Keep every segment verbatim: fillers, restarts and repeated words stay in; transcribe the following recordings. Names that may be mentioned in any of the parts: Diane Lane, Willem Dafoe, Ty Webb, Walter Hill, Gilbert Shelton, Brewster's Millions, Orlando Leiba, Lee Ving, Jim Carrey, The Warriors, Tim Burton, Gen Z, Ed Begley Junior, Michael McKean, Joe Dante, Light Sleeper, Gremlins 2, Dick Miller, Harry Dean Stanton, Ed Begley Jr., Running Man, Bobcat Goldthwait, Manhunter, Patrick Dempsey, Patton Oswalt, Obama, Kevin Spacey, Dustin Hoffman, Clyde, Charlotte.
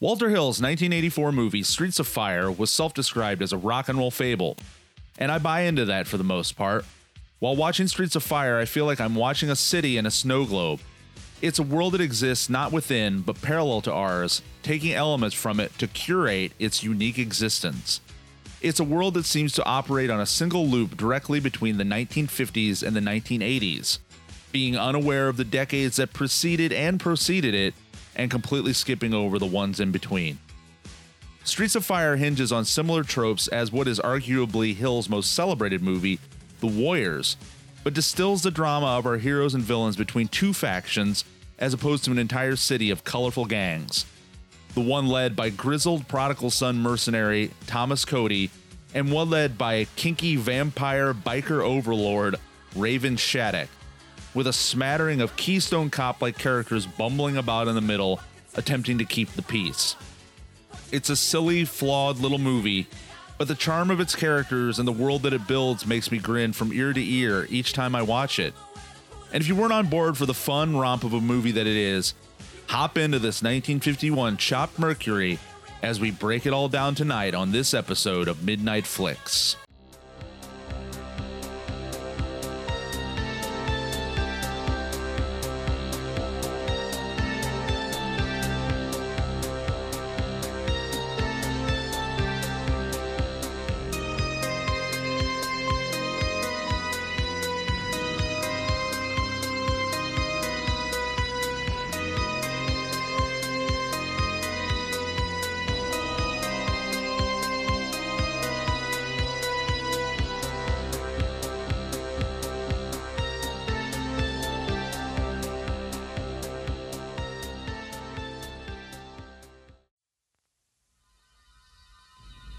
Walter Hill's nineteen eighty-four movie Streets of Fire was self-described as a rock and roll fable, and I buy into that for the most part. While watching Streets of Fire, I feel like I'm watching a city in a snow globe. It's a world that exists not within, but parallel to ours, taking elements from it to curate its unique existence. It's a world that seems to operate on a single loop directly between the nineteen fifties and the nineteen eighties, being unaware of the decades that preceded and preceded it, and completely skipping over the ones in between. Streets of Fire hinges on similar tropes as what is arguably Hill's most celebrated movie, The Warriors, but distills the drama of our heroes and villains between two factions as opposed to an entire city of colorful gangs. The one led by grizzled prodigal son mercenary Thomas Cody, and one led by a kinky vampire biker overlord Raven Shaddock, with a smattering of Keystone Cop-like characters bumbling about in the middle, attempting to keep the peace. It's a silly, flawed little movie, but the charm of its characters and the world that it builds makes me grin from ear to ear each time I watch it. And if you weren't on board for the fun romp of a movie that it is, hop into this nineteen fifty-one Chopped Mercury as we break it all down tonight on this episode of Midnight Flicks.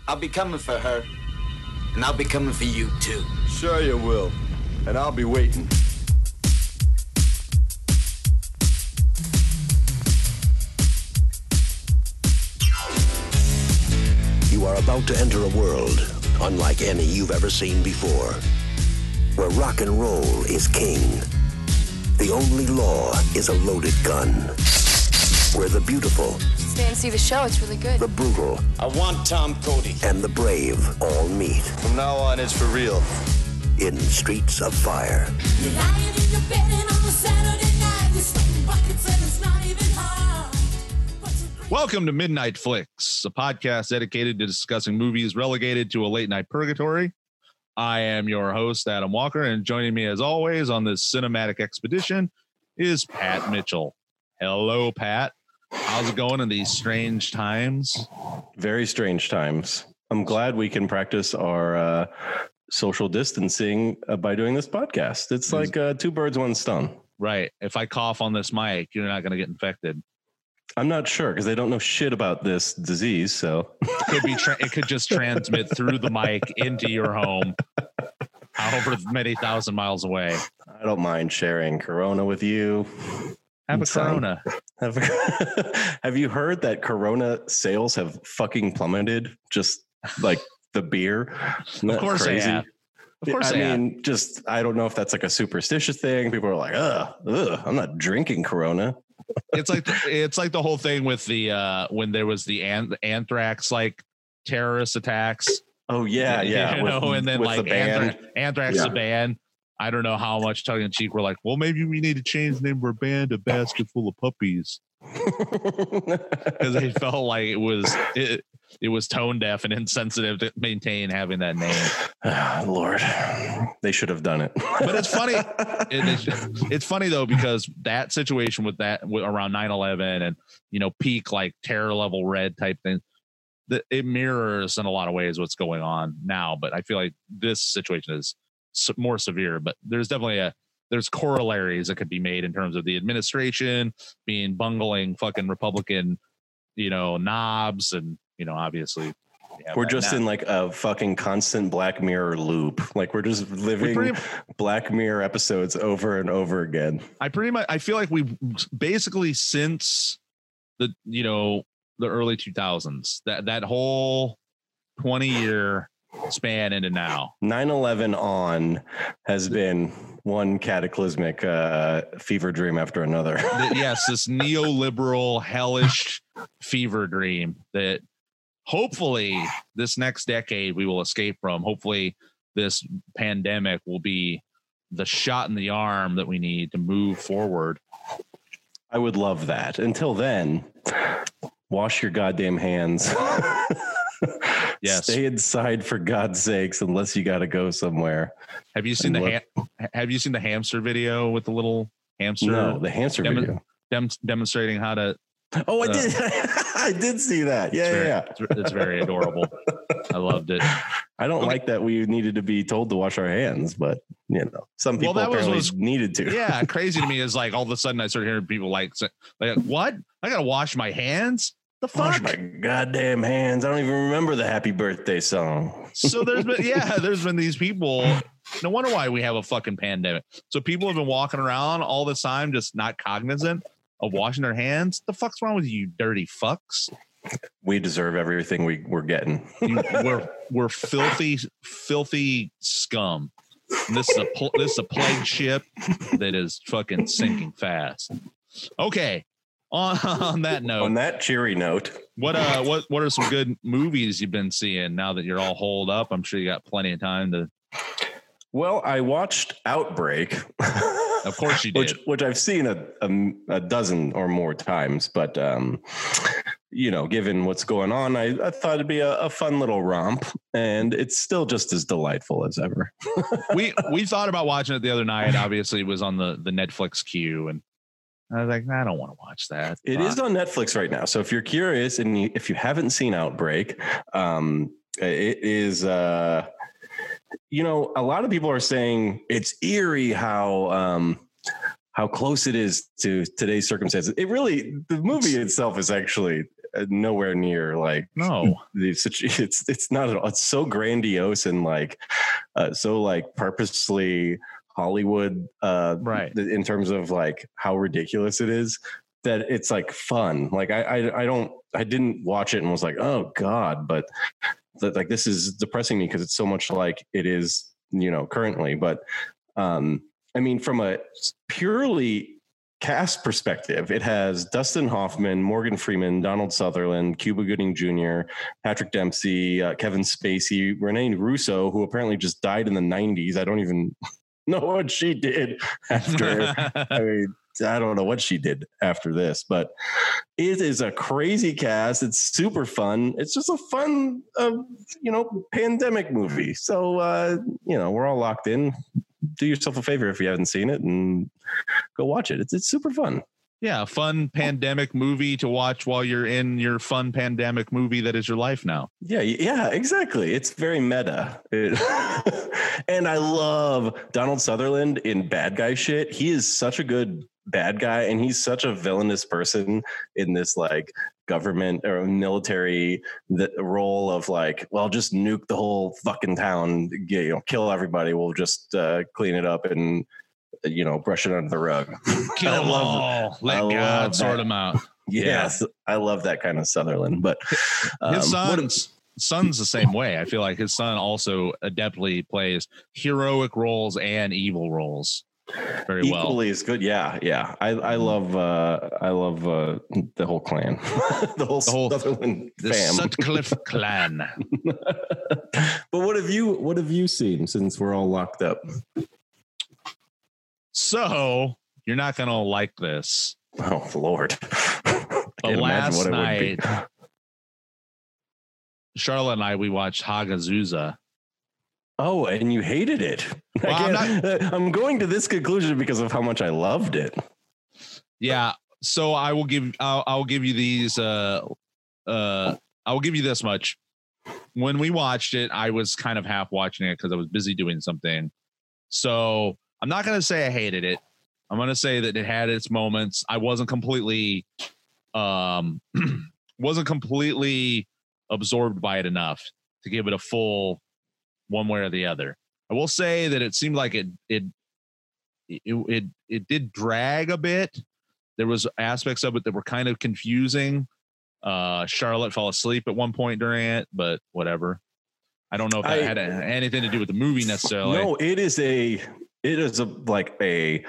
I'll be coming for her, and I'll be coming for you, too. Sure you will, and I'll be waiting. You are about to enter a world unlike any you've ever seen before, where rock and roll is king. The only law is a loaded gun, where the beautiful and see the show, it's really good. The brutal. I want Tom Cody. And the brave all meet. From now on, it's for real. In Streets of Fire. You're lying in your bed and on a Saturday night, you're sweating buckets and it's not even hard. Welcome to Midnight Flicks, a podcast dedicated to discussing movies relegated to a late night purgatory. I am your host, Adam Walker, and joining me as always on this cinematic expedition is Pat Mitchell. Hello, Pat. How's it going in these strange times? Very strange times. I'm glad we can practice our uh, social distancing uh, by doing this podcast. It's like uh, two birds, one stone. Right. If I cough on this mic, you're not going to get infected. I'm not sure because they don't know shit about this disease. So it could be tra- it could just transmit through the mic into your home, however many thousand miles away. I don't mind sharing Corona with you. Have a Corona. Have, have you heard that Corona sales have fucking plummeted? Just like the beer. Of course crazy? I have. Of course I, I mean, have. Just, I don't know if that's like a superstitious thing. People are like, ugh, ugh, I'm not drinking Corona. It's like, the, it's like the whole thing with the, uh, when there was the an- anthrax, like terrorist attacks. Oh yeah. Yeah. You know, with, and then like the anthra- anthrax, yeah. The band. I don't know how much tongue in cheek we're like, well, maybe we need to change the name of our band to Basket Full of Puppies. Because they felt like it was it, it was tone deaf and insensitive to maintain having that name. Oh, Lord, they should have done it. But it's funny. it, it's, it's funny, though, because that situation with that with, around nine eleven and, you know, peak like terror level red type thing. The, it mirrors in a lot of ways what's going on now. But I feel like this situation is more severe, but there's definitely a there's corollaries that could be made in terms of the administration being bungling fucking Republican, you know, knobs, and you know, obviously we're just now in like a fucking constant Black Mirror loop. Like we're just living we pretty, Black Mirror episodes over and over again. I pretty much I feel like we basically since the you know the early two thousands that that whole twenty year span into now nine eleven on has been one cataclysmic uh, fever dream after another. Yes, this neoliberal, hellish fever dream that hopefully this next decade we will escape from. Hopefully this pandemic will be the shot in the arm that we need to move forward. I would love that. Until then, wash your goddamn hands. Yes. Stay inside for God's sakes, unless you got to go somewhere. Have you seen and the ha- Have you seen the hamster video with the little hamster? No, the hamster dem- video dem- demonstrating how to. Oh, I uh, did. I did see that. Yeah, it's very, yeah. It's, it's very adorable. I loved it. I don't okay. like that we needed to be told to wash our hands, but you know, some people well, that apparently was, needed to. Yeah, crazy to me is like all of a sudden I started hearing people like, like what? I gotta wash my hands. The fuck? Wash my goddamn hands. I don't even remember the Happy Birthday song. So there's been, yeah, there's been these people. No wonder why we have a fucking pandemic. So people have been walking around all the time, just not cognizant of washing their hands. The fuck's wrong with you, dirty fucks? We deserve everything we, we're getting. you, we're we're filthy, filthy scum. And this is a pl- this is a plague ship that is fucking sinking fast. Okay. On, on that note, on that cheery note, what uh, what what are some good movies you've been seeing now that you're all holed up? I'm sure you got plenty of time to. Well, I watched Outbreak. Of course you did, which, which I've seen a, a a dozen or more times. But um, you know, given what's going on, I, I thought it'd be a, a fun little romp, and it's still just as delightful as ever. we we thought about watching it the other night. Obviously, it was on the the Netflix queue, and I was like, I don't want to watch that. It is on Netflix right now. So if you're curious and you, if you haven't seen Outbreak, um, it is, uh, you know, a lot of people are saying it's eerie how um, how close it is to today's circumstances. It really, the movie itself is actually nowhere near like, no, it's, it's, it's not at all. It's so grandiose and like, uh, so like purposely Hollywood, uh, right, in terms of like how ridiculous it is that it's like fun. Like I, I, I don't, I didn't watch it and was like, oh God, but th- like, this is depressing me because it's so much like it is, you know, currently, but um, I mean, from a purely cast perspective, it has Dustin Hoffman, Morgan Freeman, Donald Sutherland, Cuba Gooding Junior, Patrick Dempsey, uh, Kevin Spacey, Rene Russo, who apparently just died in the nineties. I don't even know what she did after. I mean, I don't know what she did after this, but it is a crazy cast. It's super fun. It's just a fun, uh, you know, pandemic movie. So, uh, you know, we're all locked in. Do yourself a favor if you haven't seen it and go watch it. It's, it's super fun. Yeah. Fun pandemic movie to watch while you're in your fun pandemic movie that is your life now. Yeah. Yeah, exactly. It's very meta. It, and I love Donald Sutherland in bad guy shit. He is such a good bad guy and he's such a villainous person in this like government or military the role of like, well, just nuke the whole fucking town, you know, kill everybody. We'll just uh, clean it up and, you know, brush it under the rug. Kill them all. Let I God sort them out. Yes, yeah. I love that kind of Sutherland. But um, his son's a, son's the same way. I feel like his son also adeptly plays heroic roles and evil roles very equally well. Equally is good. Yeah, yeah. I I love uh, I love uh, the whole clan, the whole the whole Sutherland the fam. Sutcliffe clan. But what have you what have you seen since we're all locked up? So you're not going to like this. Oh, Lord. But last night, Charlotte and I, we watched Hagazusa. Oh, and you hated it. Well, I'm, not, I'm going to this conclusion because of how much I loved it. Yeah. So I will give, I'll, I'll give you these. Uh, uh, I'll give you this much. When we watched it, I was kind of half watching it because I was busy doing something. So I'm not going to say I hated it. I'm going to say that it had its moments. I wasn't completely um, wasn't completely absorbed by it enough to give it a full one way or the other. I will say that it seemed like it it it it, it did drag a bit. There was aspects of it that were kind of confusing. Uh, Charlotte fell asleep at one point during it, but whatever. I don't know if that I, had anything to do with the movie necessarily. No, it is a it is a, like a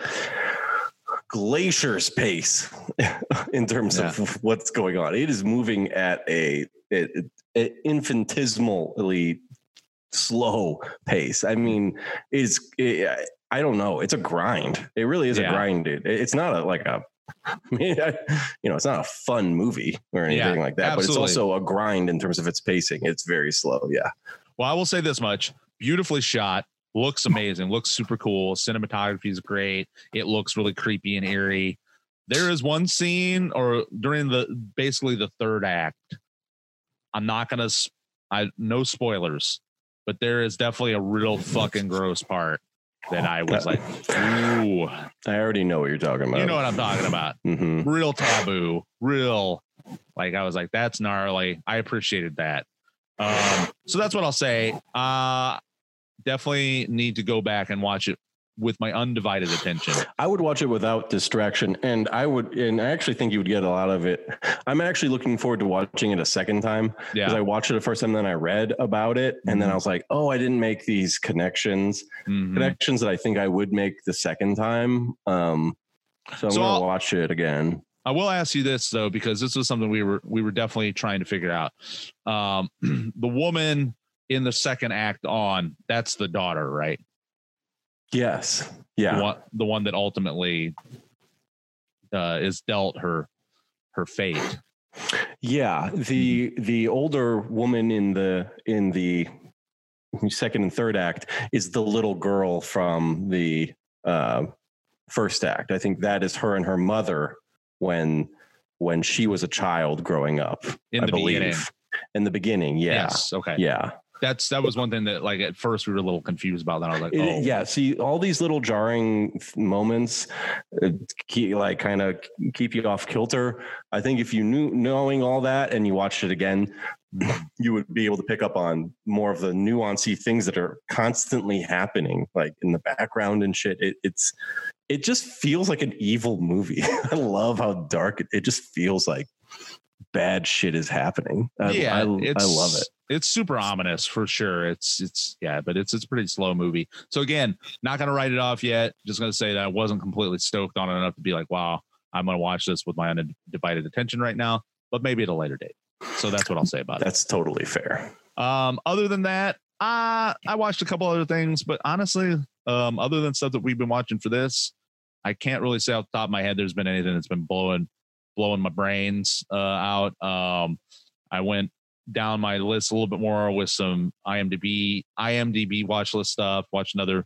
glacier's pace in terms yeah. of what's going on. It is moving at a, a, a infinitesimally slow pace. I mean, it's, it, I don't know. It's a grind. It really is yeah. a grind, dude. It's not a, like a, I mean, I, you know, it's not a fun movie or anything yeah, like that, absolutely. But it's also a grind in terms of its pacing. It's very slow. Yeah. Well, I will say this much. Beautifully shot. Looks amazing. Looks super cool. Cinematography is great. It looks really creepy and eerie. There is one scene or during the, basically the third act. I'm not going to, I no spoilers, but there is definitely a real fucking gross part. That I was like, ooh. I already know what you're talking about. You know what I'm talking about. Mm-hmm. Real taboo. Real. Like, I was like, that's gnarly. I appreciated that. Um, so that's what I'll say. Uh, definitely need to go back and watch it with my undivided attention. I would watch it without distraction. And I would, and I actually think you would get a lot of it. I'm actually looking forward to watching it a second time. Yeah. Because I watched it the first time, then I read about it. And mm-hmm. then I was like, oh, I didn't make these connections, mm-hmm. connections that I think I would make the second time. Um, so I'm so going to watch it again. I will ask you this though, because this was something we were, we were definitely trying to figure out. Um, the woman in the second act on, that's the daughter, right? Yes. Yeah. The one, the one that ultimately uh, is dealt her her fate. Yeah. The the older woman in the in the second and third act is the little girl from the uh, first act. I think that is her and her mother when when she was a child growing up. In I the believe. beginning. In the beginning. Yeah. Yes. Okay. Yeah. That's that was one thing that, like, at first we were a little confused about. Then I was like, oh. Yeah, see, all these little jarring moments, uh, keep, like, kind of keep you off kilter. I think if you knew knowing all that and you watched it again, you would be able to pick up on more of the nuancy things that are constantly happening, like in the background and shit. It, it's it just feels like an evil movie. I love how dark it, it just feels like. Bad shit is happening. I, yeah, I, I love it. It's super ominous for sure. It's it's yeah, but it's it's a pretty slow movie. So again, not gonna write it off yet. Just gonna say that I wasn't completely stoked on it enough to be like, wow, I'm gonna watch this with my undivided attention right now. But maybe at a later date. So that's what I'll say about that's it. That's totally fair. Um, other than that, uh, I watched a couple other things, but honestly, um, other than stuff that we've been watching for this, I can't really say off the top of my head there's been anything that's been blowing. blowing my brains uh, out. Um, I went down my list a little bit more with some I M D B, I M D B watch list stuff, watched another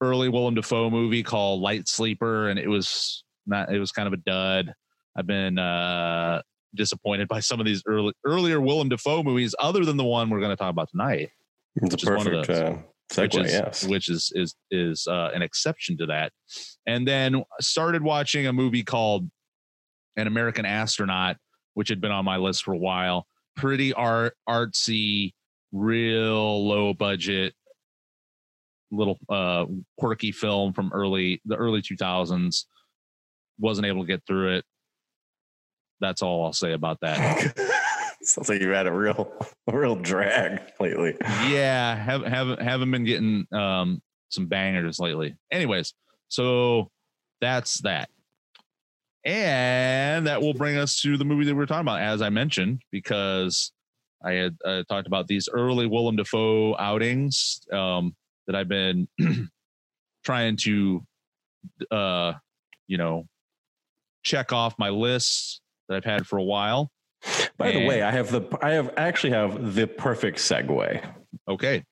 early Willem Dafoe movie called Light Sleeper. And it was not, it was kind of a dud. I've been uh, disappointed by some of these early, earlier Willem Dafoe movies, other than the one we're going to talk about tonight. It's a perfect those, uh, segue, which is, yes. Which is, is, is uh, an exception to that. And then started watching a movie called An American Astronaut, which had been on my list for a while. Pretty art, artsy, real low budget, little uh, quirky film from early the early two thousands. Wasn't able to get through it. That's all I'll say about that. Sounds like you've had a real, a real drag lately. Yeah, haven't haven't haven't been getting um, some bangers lately. Anyways, so that's that. And that will bring us to the movie that we were talking about, as I mentioned, because I had uh, talked about these early Willem Dafoe outings um, that I've been trying to, uh, you know, check off my list that I've had for a while. By and, the way, I have the I have actually have the perfect segue. Okay,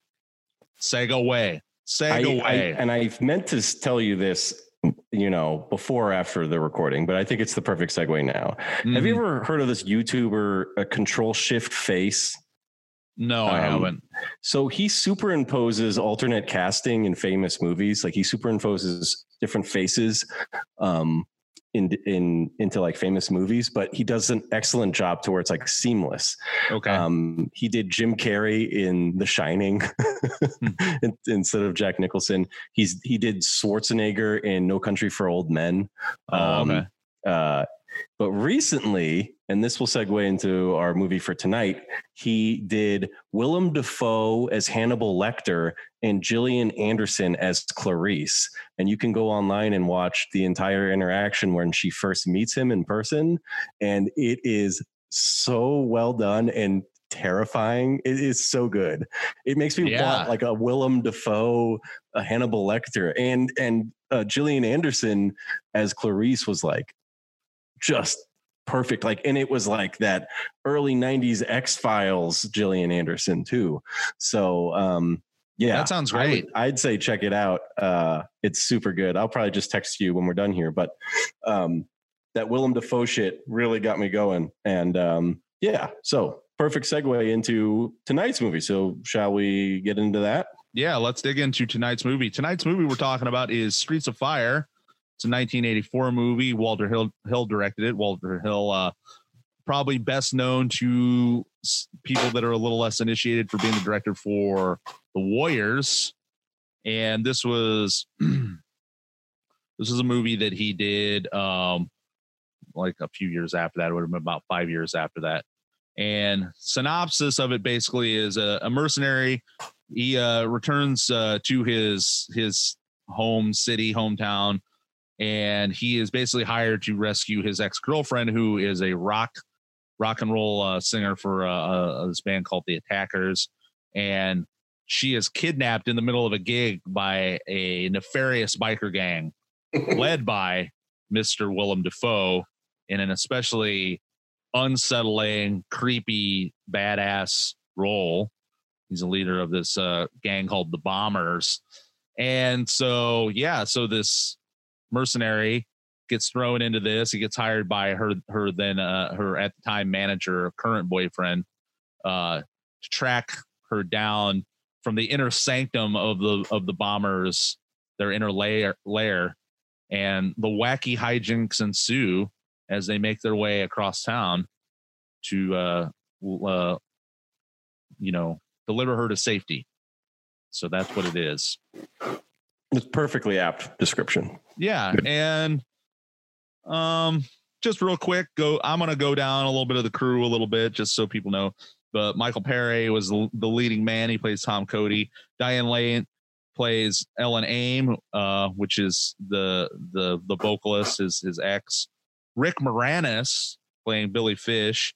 segue, segue, I, I, and I've meant to tell you this. You know, before or after the recording, but I think it's the perfect segue now. Mm-hmm. Have you ever heard of this YouTuber, uh, Control Shift Face? No, um, I haven't. So he superimposes alternate casting in famous movies. Like he superimposes different faces um, in in into like famous movies, but he does an excellent job to where it's like seamless. Okay. Um, he did Jim Carrey in The Shining mm. instead of Jack Nicholson. He's he did Schwarzenegger in No Country for Old Men. Um, oh, okay. Uh, but recently, and this will segue into our movie for tonight. He did Willem Dafoe as Hannibal Lecter and Gillian Anderson as Clarice. And you can go online and watch the entire interaction when she first meets him in person. And it is so well done and terrifying. It is so good. It makes me yeah. want like a Willem Dafoe, a Hannibal Lecter, and and uh, Gillian Anderson as Clarice was like just perfect. Like, and it was like that early nineties X-Files Gillian Anderson too. So um yeah, that sounds great. I would, I'd say check it out. Uh, it's super good. I'll probably just text you when we're done here, but um, that Willem Dafoe shit really got me going. And um, yeah, so perfect segue into tonight's movie. So shall we get into that? Yeah, let's dig into tonight's movie. Tonight's movie we're talking about is Streets of Fire. It's a nineteen eighty-four movie. Walter Hill, Hill directed it. Walter Hill, uh, probably best known to people that are a little less initiated for being the director for The Warriors. And this was this is a movie that he did um, like a few years after that. It would have been about five years after that. And synopsis of it basically is a, a mercenary. He uh, returns uh, to his his home city, hometown, and he is basically hired to rescue his ex-girlfriend, who is a rock rock and roll uh, singer for uh, uh, this band called The Attackers. And she is kidnapped in the middle of a gig by a nefarious biker gang led by Mister Willem Dafoe in an especially unsettling, creepy, badass role. He's a leader of this uh, gang called the Bombers. And so, yeah, so this mercenary gets thrown into this. He gets hired by her, her then uh, her at the time manager, current boyfriend, uh, to track her down from the inner sanctum of the of the Bombers, their inner lair, lair. And the wacky hijinks ensue as they make their way across town to, uh, uh, you know, deliver her to safety. So that's what it is. It's perfectly apt description. Yeah. And um, just real quick, go. I'm going to go down a little bit of the crew a little bit, just so people know. But Michael Paré was the leading man. He plays Tom Cody. Diane Lane plays Ellen Aim, uh, which is the the the vocalist, his, his ex. Rick Moranis playing Billy Fish,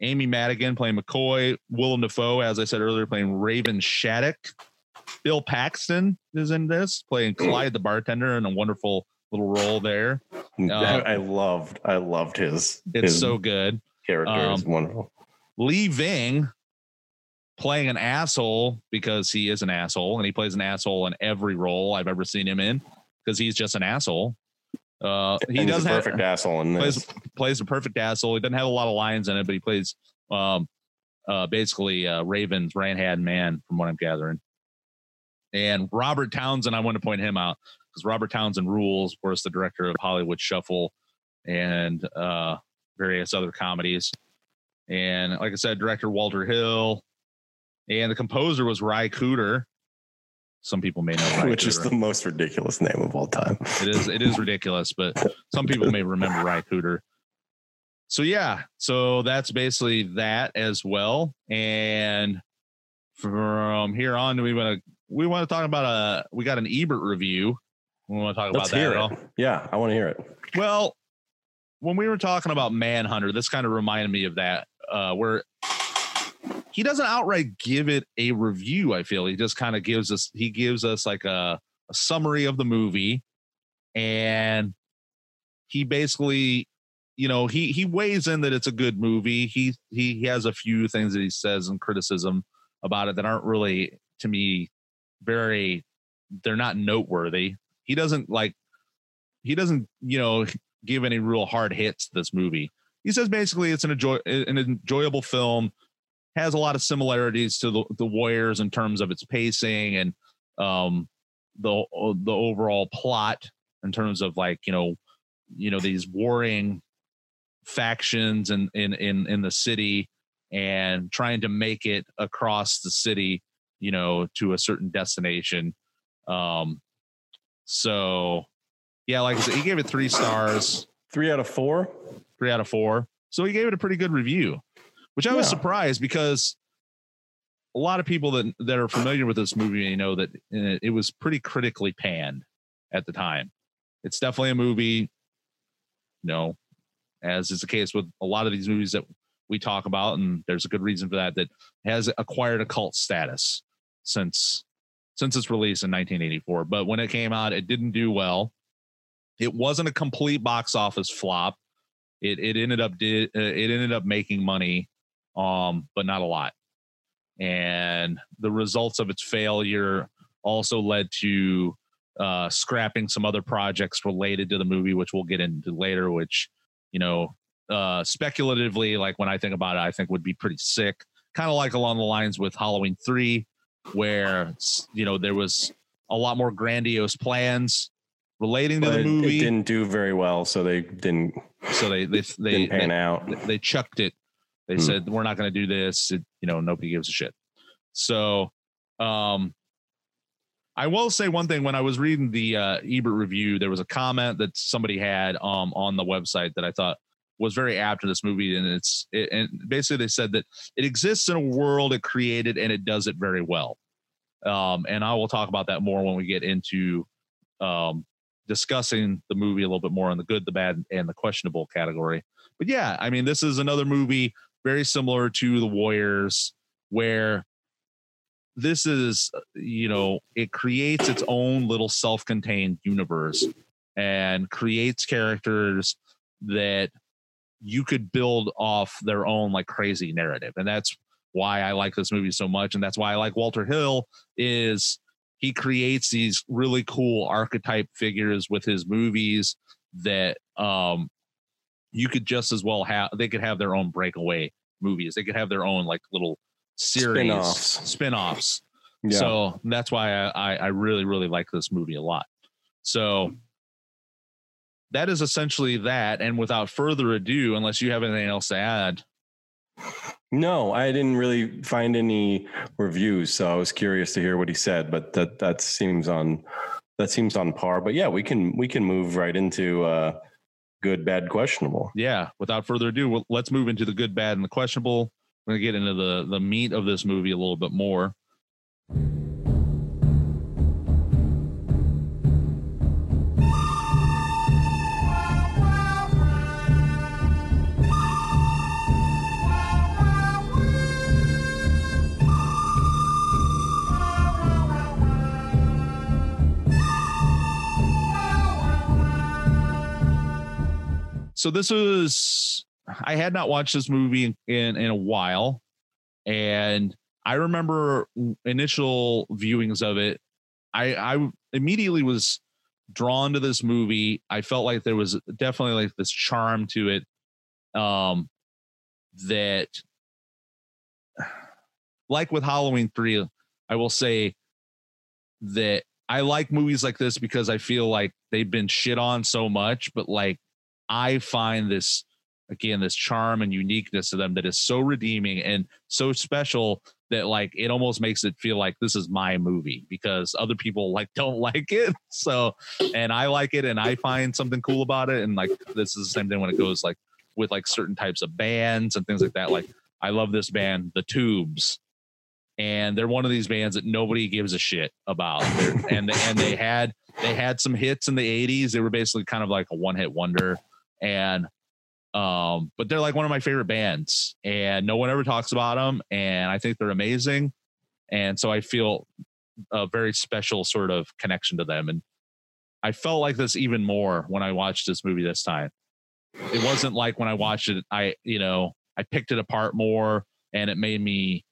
Amy Madigan playing McCoy, Willem Dafoe, as I said earlier, playing Raven Shaddock. Bill Paxton is in this, playing Clyde the bartender in a wonderful little role there. Um, I loved, I loved his. It's his so good. Character um, is wonderful. Lee Ving playing an asshole because he is an asshole, and he plays an asshole in every role I've ever seen him in because he's just an asshole. Uh, he does a perfect have, asshole in plays, this. Plays a perfect asshole. He doesn't have a lot of lines in it, but he plays um, uh, basically uh, Raven's right-hand man, from what I'm gathering. And Robert Townsend, I want to point him out because Robert Townsend rules, of course, the director of Hollywood Shuffle and uh, various other comedies. And like I said, director Walter Hill, and the composer was Ry Cooder. Some people may know, Ry which Cooder. Is the most ridiculous name of all time. It is. It is ridiculous, but some people may remember Ry Cooder. So yeah, so that's basically that as well. And from here on, we want to we want to talk about a we got an Ebert review. We want to talk Let's about that. At all. Yeah, I want to hear it. Well, when we were talking about Manhunter, this kind of reminded me of that, uh, where. He doesn't outright give it a review. I feel he just kind of gives us, he gives us like a, a summary of the movie, and he basically, you know, he, he weighs in that it's a good movie. He, he, he has a few things that he says and criticism about it that aren't really, to me, very, they're not noteworthy. He doesn't like, he doesn't, you know, give any real hard hits to this movie. He says basically it's an enjoy an enjoyable film. Has a lot of similarities to the, the Warriors in terms of its pacing and um, the the overall plot in terms of like you know you know these warring factions in in in, in the city and trying to make it across the city you know to a certain destination. Um, so yeah, like I said, he gave it three stars, three out of four, three out of four. So he gave it a pretty good review, which I yeah. was surprised, because a lot of people that, that are familiar with this movie, they know that it was pretty critically panned at the time. It's definitely a movie, you know, as is the case with a lot of these movies that we talk about, and there's a good reason for that, that has acquired a cult status since since its release in nineteen eighty-four. But when it came out, it didn't do well. It wasn't a complete box office flop. It it ended up did it ended up making money, um, but not a lot. And the results of its failure also led to uh, scrapping some other projects related to the movie, which we'll get into later. Which, you know, uh, speculatively, like when I think about it, I think would be pretty sick. Kind of like along the lines with Halloween three, where, you know, there was a lot more grandiose plans relating but to the movie. It didn't do very well, so they didn't. So they they they didn't pan they, out. They, they chucked it. They hmm. said, we're not going to do this. It, you know, nobody gives a shit. So um, I will say one thing. When I was reading the uh, Ebert review, there was a comment that somebody had um, on the website that I thought was very apt to this movie. And it's it, and basically they said that it exists in a world it created, and it does it very well. Um, and I will talk about that more when we get into um, discussing the movie a little bit more on the good, the bad, and the questionable category. But yeah, I mean, this is another movie very similar to The Warriors, where this is, you know, it creates its own little self-contained universe and creates characters that you could build off their own like crazy narrative. And that's why I like this movie so much. And that's why I like Walter Hill, is he creates these really cool archetype figures with his movies that, um, you could just as well have, they could have their own breakaway movies. They could have their own like little series spin-offs. spin-offs. Yeah. So that's why I, I really, really like this movie a lot. So that is essentially that. And without further ado, unless you have anything else to add. No, I didn't really find any reviews, so I was curious to hear what he said, but that, that seems on, that seems on par, but yeah, we can, we can move right into, uh, good, bad, questionable. Yeah. Without further ado, well, let's move into the good, bad, and the questionable. We're going to get into the, the meat of this movie a little bit more. So this was, I had not watched this movie in, in, in a while. And I remember initial viewings of it. I, I immediately was drawn to this movie. I felt like there was definitely like this charm to it. Um, that like with Halloween three, I will say that I like movies like this because I feel like they've been shit on so much, but like, I find this, again, this charm and uniqueness to them that is so redeeming and so special that like it almost makes it feel like this is my movie, because other people like don't like it. So, and I like it and I find something cool about it. And like, this is the same thing when it goes like with like certain types of bands and things like that. Like I love this band, The Tubes. And they're one of these bands that nobody gives a shit about. and and they had, they had some hits in the eighties. They were basically kind of like a one hit wonder. And um but they're like one of my favorite bands, and no one ever talks about them, and I think they're amazing, and so I feel a very special sort of connection to them. And I felt like this even more when I watched this movie this time. It wasn't like when I watched it, I you know I picked it apart more, and it made me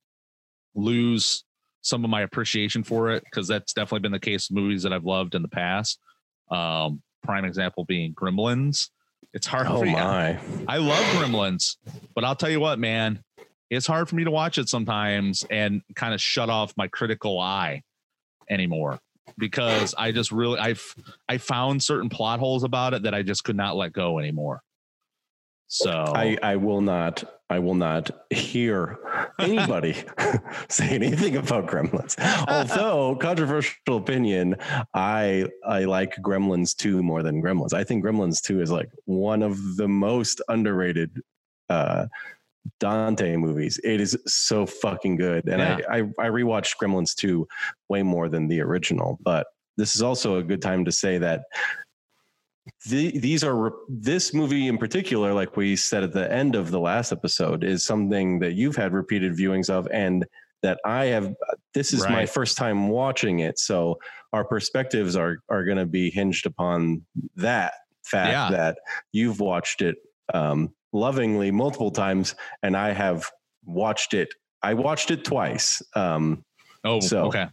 lose some of my appreciation for it, because that's definitely been the case with movies that I've loved in the past. Um prime example being Gremlins. It's hard. Oh for my! I love Gremlins, but I'll tell you what, man, it's hard for me to watch it sometimes and kind of shut off my critical eye anymore, because I just really I've I found certain plot holes about it that I just could not let go anymore. So I, I will not I will not hear anybody say anything about Gremlins. Although controversial opinion, I I like Gremlins two more than Gremlins. I think Gremlins two is like one of the most underrated uh, Dante movies. It is so fucking good. And yeah. I, I, I rewatched Gremlins two way more than the original, but this is also a good time to say that the, these are, this movie in particular, like we said at the end of the last episode, is something that you've had repeated viewings of, and that I have, this is right. my first time watching it. So our perspectives are, are going to be hinged upon that fact yeah. that you've watched it um, lovingly multiple times. And I have watched it. I watched it twice. Um, Oh, so, okay.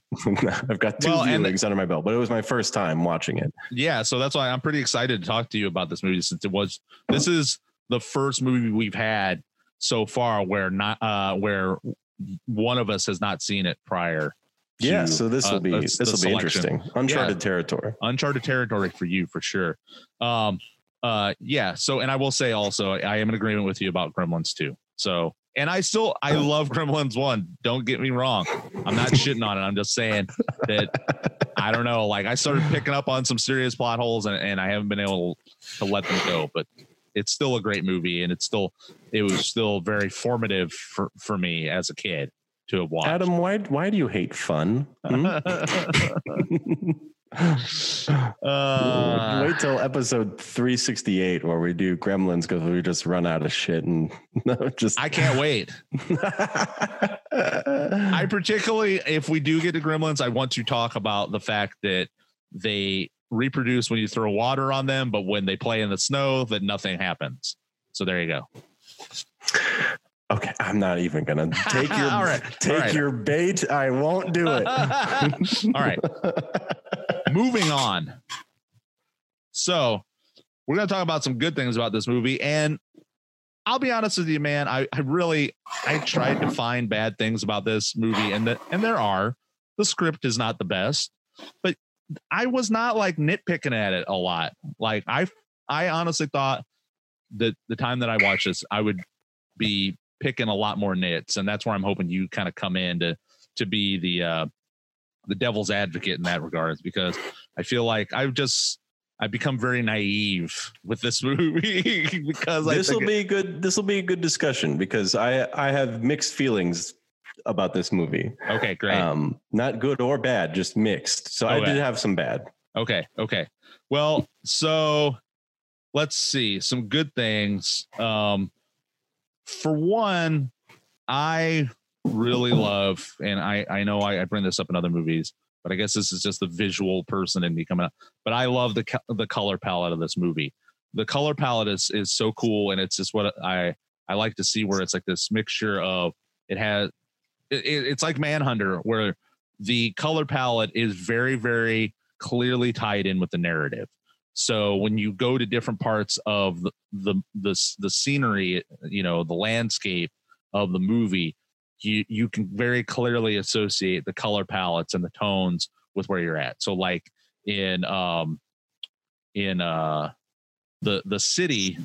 I've got two well, viewings the, under my belt, but it was my first time watching it. Yeah. So that's why I'm pretty excited to talk to you about this movie, since it was, this is the first movie we've had so far where not, uh, where one of us has not seen it prior. Yeah. To, so this will uh, be, this will be interesting. Uncharted yeah. territory, uncharted territory for you, for sure. Um, uh, yeah. So, and I will say also, I am in agreement with you about Gremlins two. So, and I still, I love Gremlins one. Don't get me wrong. I'm not shitting on it. I'm just saying that, I don't know, like I started picking up on some serious plot holes and, and I haven't been able to let them go, but it's still a great movie. And it's still, it was still very formative for, for me as a kid to have watched. Adam, why, why do you hate fun? Hmm? Uh, wait till episode three sixty-eight where we do Gremlins, because we just run out of shit and no, just I can't wait. I particularly, if we do get to Gremlins, I want to talk about the fact that they reproduce when you throw water on them, but when they play in the snow, that nothing happens. So there you go. Okay, I'm not even gonna take your All right. take All right. your bait. I won't do it. All right. Moving on. So we're gonna talk about some good things about this movie. And I'll be honest with you, man. I, I really I tried to find bad things about this movie, and the, and there are. The script is not the best, but I was not like nitpicking at it a lot. Like I I honestly thought that the time that I watched this, I would be picking a lot more nits, and that's where I'm hoping you kind of come in to to be the uh the devil's advocate in that regard, because I feel like I've just I've become very naive with this movie. Because this will be a good this will be a good discussion, because I I have mixed feelings about this movie. Okay, great. Um, not good or bad, just mixed. So okay. I did have some bad. Okay, okay. Well, so let's see some good things. Um, for one, I really love, and I, I know I, I bring this up in other movies, but I guess this is just the visual person in me coming up. But I love the the color palette of this movie. The color palette is, is so cool, and it's just what I, I like to see, where it's like this mixture of, it has, it, it's like Manhunter, where the color palette is very, very clearly tied in with the narrative. So when you go to different parts of the, the the the scenery, you know, the landscape of the movie, you you can very clearly associate the color palettes and the tones with where you're at. So like in um in uh the the city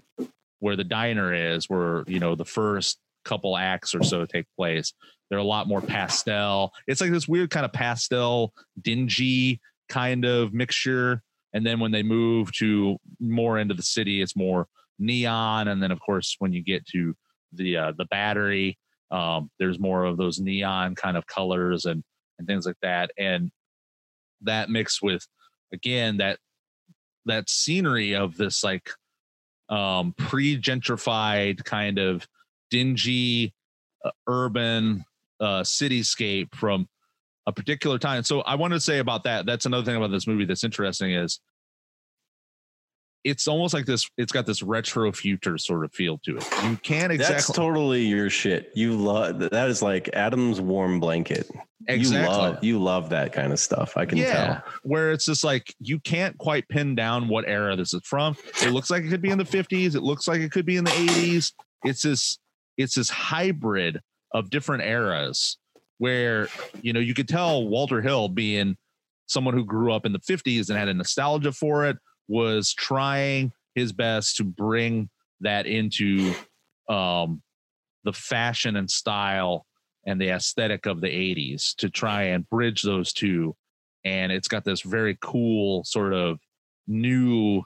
where the diner is, where, you know, the first couple acts or so take place, they're a lot more pastel. It's like this weird kind of pastel, dingy kind of mixture. And then when they move to more into the city, it's more neon. And then, of course, when you get to the uh, the battery, um, there's more of those neon kind of colors and, and things like that. And that mixed with, again, that that scenery of this like um, pre-gentrified kind of dingy uh, urban uh, cityscape from a particular time. So I want to say about that, that's another thing about this movie that's interesting, is it's almost like this, it's got this retro future sort of feel to it. You can't exactly. That's totally your shit. You love, that is like Adam's warm blanket. Exactly. You love, you love that kind of stuff. I can yeah, tell. Where it's just like, you can't quite pin down what era this is from. It looks like it could be in the fifties. It looks like it could be in the eighties. It's this, it's this hybrid of different eras, where, you know, you could tell Walter Hill, being someone who grew up in the fifties and had a nostalgia for it, was trying his best to bring that into um, the fashion and style and the aesthetic of the eighties, to try and bridge those two. And it's got this very cool sort of new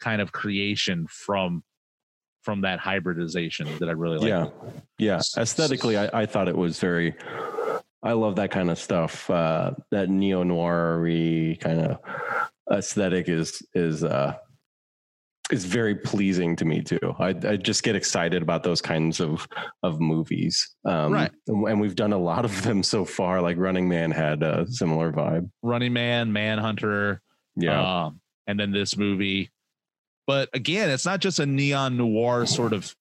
kind of creation from from that hybridization that I really like. Yeah. Yeah. Aesthetically, I, I thought it was very, I love that kind of stuff. Uh, that neo-noir-y kind of aesthetic is, is, uh, is very pleasing to me too. I, I just get excited about those kinds of, of movies. Um, right. And we've done a lot of them so far. Like Running Man had a similar vibe. Running Man, Manhunter. Yeah. Um, and then this movie. But again, it's not just a neon noir sort of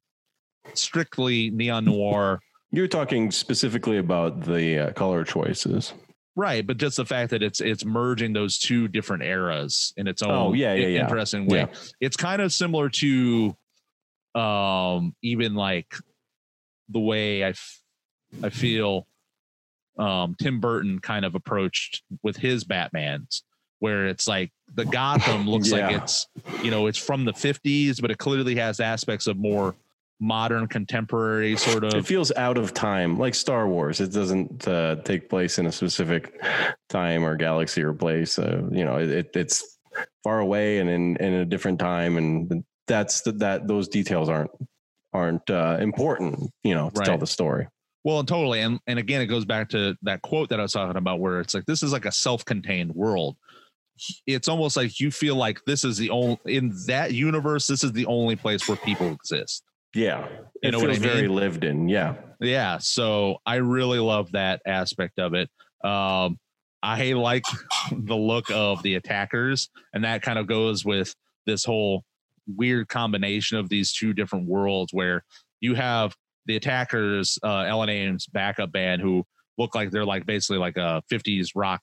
strictly neon noir. You're talking specifically about the uh, color choices. Right. But just the fact that it's, it's merging those two different eras in its own oh, yeah, yeah, yeah. interesting way. Yeah. It's kind of similar to um, even like the way I, f- I feel um, Tim Burton kind of approached with his Batmans, where it's like the Gotham looks yeah. like it's, you know, it's from the fifties, but it clearly has aspects of more modern contemporary sort of. It feels out of time, like Star Wars. It doesn't uh, take place in a specific time or galaxy or place. Uh, you know, it, it's far away and in, in a different time, and that's the, that those details aren't aren't uh, important, you know, to right. tell the story. Well, and totally, and and again, it goes back to that quote that I was talking about, where it's like this is like a self-contained world. It's almost like you feel like this is the only in that universe. This is the only place where people exist. Yeah. You know, it feels very lived in. Yeah. Yeah. So I really love that aspect of it. Um, I like the look of the Attackers, and that kind of goes with this whole weird combination of these two different worlds where you have the Attackers, uh, Ellen Aim's backup band, who look like they're like basically like a fifties rock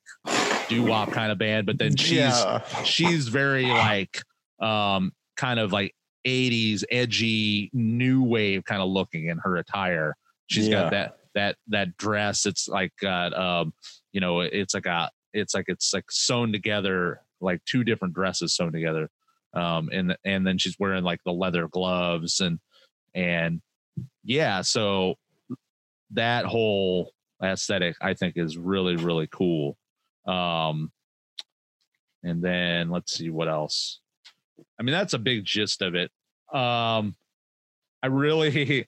doo-wop kind of band. But then she's, yeah. she's very like um, kind of like eighties edgy new wave kind of looking in her attire. She's yeah. got that that that dress. It's like got um you know it's like a it's like it's like sewn together, like two different dresses sewn together, um and and then she's wearing like the leather gloves and and yeah so that whole aesthetic I think is really really cool. Um and then let's see what else. I mean, that's a big gist of it. Um, I really,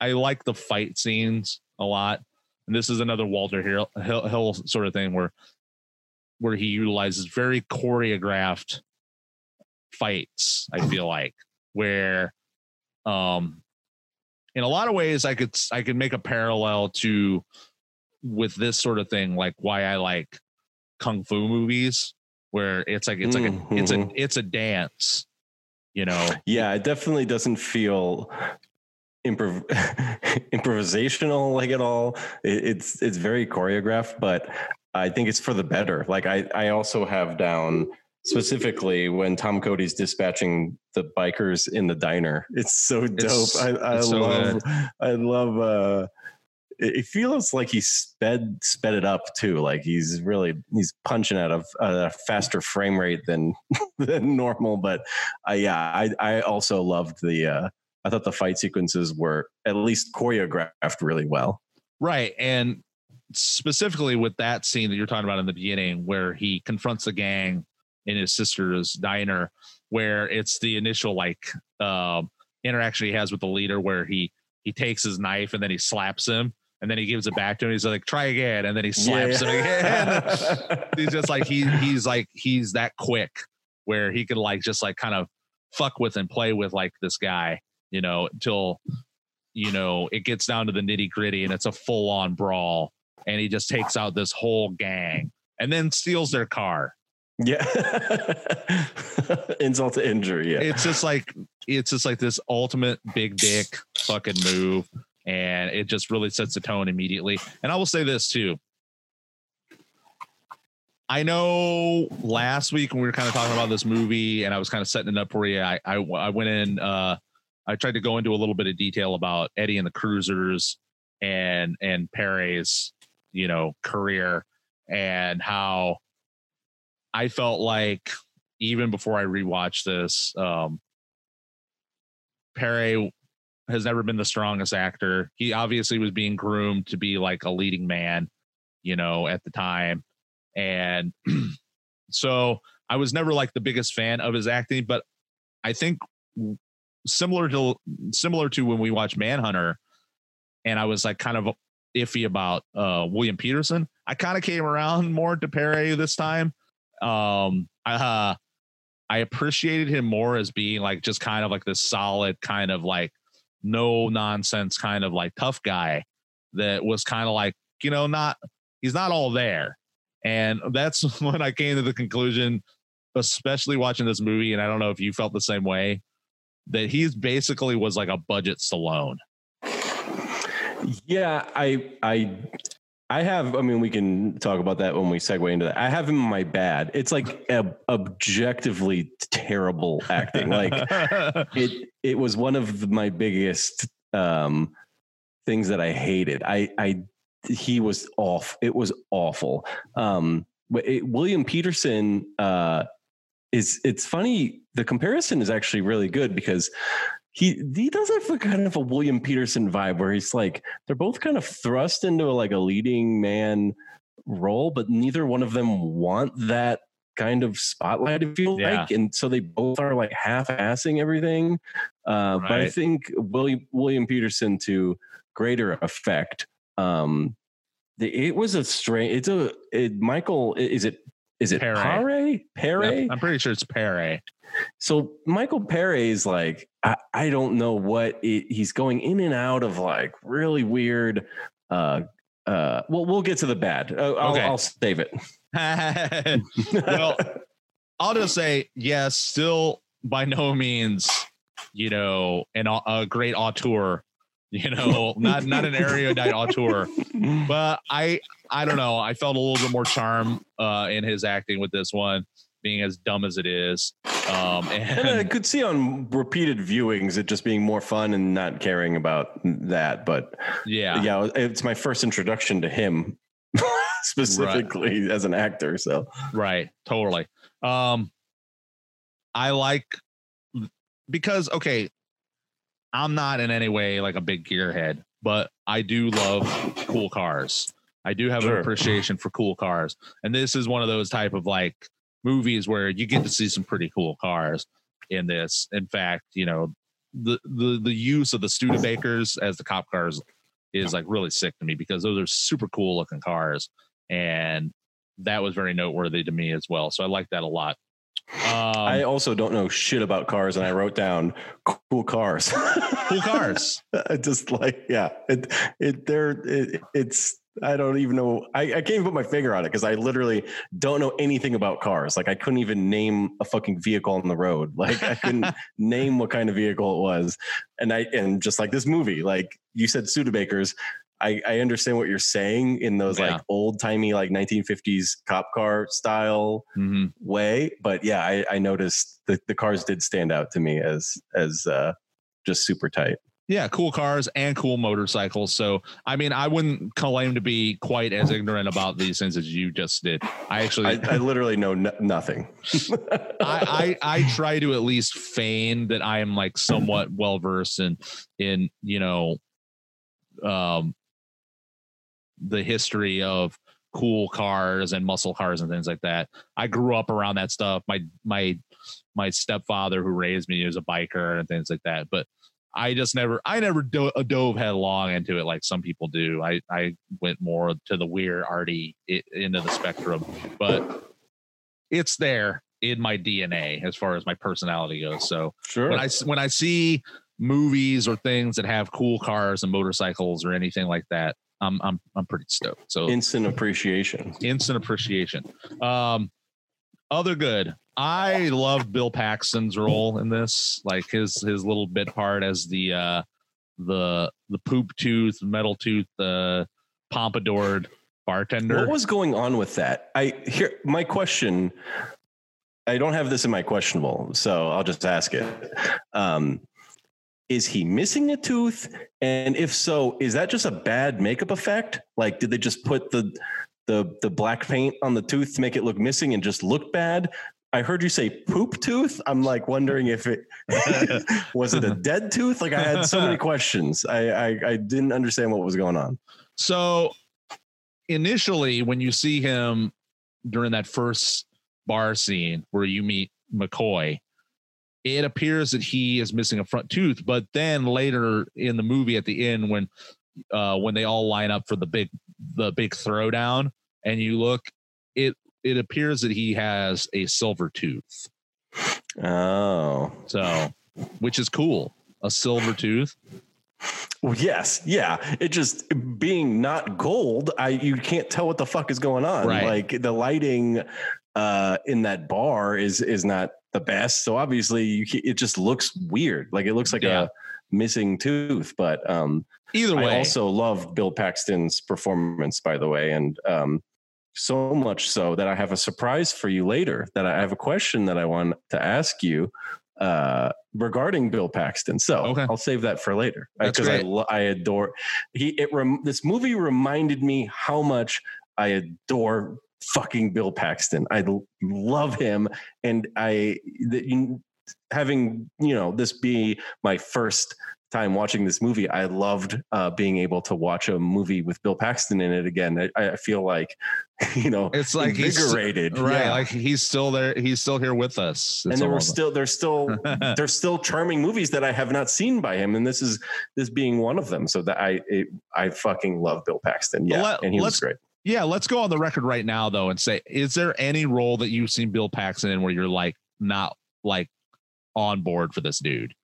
I like the fight scenes a lot. And this is another Walter Hill, Hill, Hill sort of thing where, where he utilizes very choreographed fights. I feel like where, um, in a lot of ways I could, I could make a parallel to with this sort of thing, like why I like Kung Fu movies, where it's like it's like mm-hmm. a, it's a it's a dance, you know. Yeah, it definitely doesn't feel improv improvisational like at all. It, it's it's very choreographed, but I think it's for the better. Like I I also have down specifically when Tom Cody's dispatching the bikers in the diner. It's so dope. It's, I, I it's love so I love. Uh, it feels like he sped sped it up too. Like he's really, he's punching at a, a faster frame rate than, than normal. But uh, yeah, I, I also loved the, uh, I thought the fight sequences were at least choreographed really well. Right. And specifically with that scene that you're talking about in the beginning, where he confronts the gang in his sister's diner, where it's the initial like um, interaction he has with the leader, where he, he takes his knife and then he slaps him. And then he gives it back to him. He's like, "Try again," and then he slaps yeah. him again. He's just like he he's like he's that quick where he could like just like kind of fuck with and play with like this guy, you know, until you know it gets down to the nitty gritty and it's a full on brawl. And he just takes out this whole gang and then steals their car. Yeah, insult to injury. Yeah, it's just like it's just like this ultimate big dick fucking move. And it just really sets the tone immediately. And I will say this too. I know last week when we were kind of talking about this movie and I was kind of setting it up for you, I, I, I went in, uh, I tried to go into a little bit of detail about Eddie and the Cruisers and, and Paré's, you know, career and how I felt like even before I rewatched this, um, Paré has never been the strongest actor. He obviously was being groomed to be like a leading man, you know, at the time. And so I was never like the biggest fan of his acting, but I think similar to similar to when we watched Manhunter, and I was like kind of iffy about uh, William Petersen. I kind of came around more to Paré this time. Um, I, uh, I appreciated him more as being like just kind of like this solid kind of like no nonsense kind of like tough guy that was kind of like, you know, not he's not all there. And that's when I came to the conclusion, especially watching this movie, and I don't know if you felt the same way, that he's basically was like a budget Stallone. Yeah, I I I have, I mean, we can talk about that when we segue into that. I have him in my bad. It's like ab- objectively terrible acting. Like it it was one of my biggest um, things that I hated. I I he was off. It was awful. Um, but it, William Petersen uh, is. It's funny. The comparison is actually really good because he he does have a kind of a William Petersen vibe where he's like, they're both kind of thrust into a, like a leading man role, but neither one of them want that kind of spotlight, if you yeah. like. And so they both are like half-assing everything. Uh, right. But I think William, William Petersen to greater effect. Um, the, it was a strange, it's a, it, Michael, is it, is it Paré? Paré? Yep, I'm pretty sure it's Paré. So Michael Paré is like, I, I don't know what it, he's going in and out of like really weird. Uh, uh, well, we'll get to the bad. Uh, I'll, okay. I'll save it. Well, I'll just say, yes, still by no means, you know, an, a great auteur, you know, not, not an erudite auteur, but I, I don't know. I felt a little bit more charm uh, in his acting with this one, being as dumb as it is. Um, and, and I could see on repeated viewings, it just being more fun and not caring about that. But yeah, yeah, it's my first introduction to him specifically right. as an actor. So, right. Totally. Um, I like, because, okay, I'm not in any way like a big gearhead, but I do love cool cars. I do have sure. an appreciation for cool cars. And this is one of those type of like movies where you get to see some pretty cool cars in this. In fact, you know, the the the use of the Studebakers as the cop cars is like really sick to me, because those are super cool looking cars. And that was very noteworthy to me as well. So I like that a lot. Um, I also don't know shit about cars, and I wrote down cool cars. Cool cars. I just like, yeah, it, it, there, it, it's, I don't even know. I, I can't even put my finger on it, because I literally don't know anything about cars. Like I couldn't even name a fucking vehicle on the road. Like I couldn't name what kind of vehicle it was. And I, and just like this movie, like you said, Studebakers, I, I understand what you're saying in those yeah. like old timey, like nineteen fifties cop car style mm-hmm. way. But yeah, I, I noticed that the cars did stand out to me as, as uh, just super tight. Yeah. Cool cars and cool motorcycles. So, I mean, I wouldn't claim to be quite as ignorant about these things as you just did. I actually, I, I literally know no, nothing. I, I, I try to at least feign that I am like somewhat well-versed in, in, you know, um, the history of cool cars and muscle cars and things like that. I grew up around that stuff. My, my, my stepfather who raised me was a biker and things like that, but I just never, I never do- dove headlong into it. Like some people do. I, I went more to the weird arty end of the spectrum, but it's there in my D N A as far as my personality goes. So sure. when I, when I see movies or things that have cool cars and motorcycles or anything like that, I'm I'm I'm pretty stoked. So instant appreciation. Instant appreciation. Um, other good. I love Bill Paxton's role in this, like his his little bit part as the uh, the the poop tooth, metal tooth, uh, pompadoured bartender. What was going on with that? I here my question. I don't have this in my questionable, so I'll just ask it. Um, Is he missing a tooth? And if so, is that just a bad makeup effect? Like, did they just put the the the black paint on the tooth to make it look missing and just look bad? I heard you say poop tooth. I'm like wondering if it was it a dead tooth? Like I had so many questions. I, I I didn't understand what was going on. So initially when you see him during that first bar scene where you meet McCoy, it appears that he is missing a front tooth, but then later in the movie at the end, when uh, when they all line up for the big the big throwdown, and you look, it it appears that he has a silver tooth. Oh, so which is cool, a silver tooth. Well, yes, yeah. It just being not gold, I you can't tell what the fuck is going on. Right. Like the lighting uh, in that bar is is not the best. So obviously, you, it just looks weird. Like it looks like yeah. a missing tooth. But um, either way, I also love Bill Paxton's performance, by the way, and um, so much so that I have a surprise for you later. That I have a question that I want to ask you. Uh, regarding Bill Paxton, so okay. I'll save that for later because I I adore he. It rem, this movie reminded me how much I adore fucking Bill Paxton. I l- love him, and I that you, having you know this be my first time watching this movie. I loved uh, being able to watch a movie with Bill Paxton in it again. I, I feel like, you know, it's like invigorated, he's, right? Yeah. Like he's still there. He's still here with us. It's and there were still, there's still, there's still charming movies that I have not seen by him. And this is, this being one of them. So that I, it, I fucking love Bill Paxton. Yeah. Let, and he was great. Yeah. Let's go on the record right now though. And say, is there any role that you've seen Bill Paxton in where you're like, not like on board for this dude?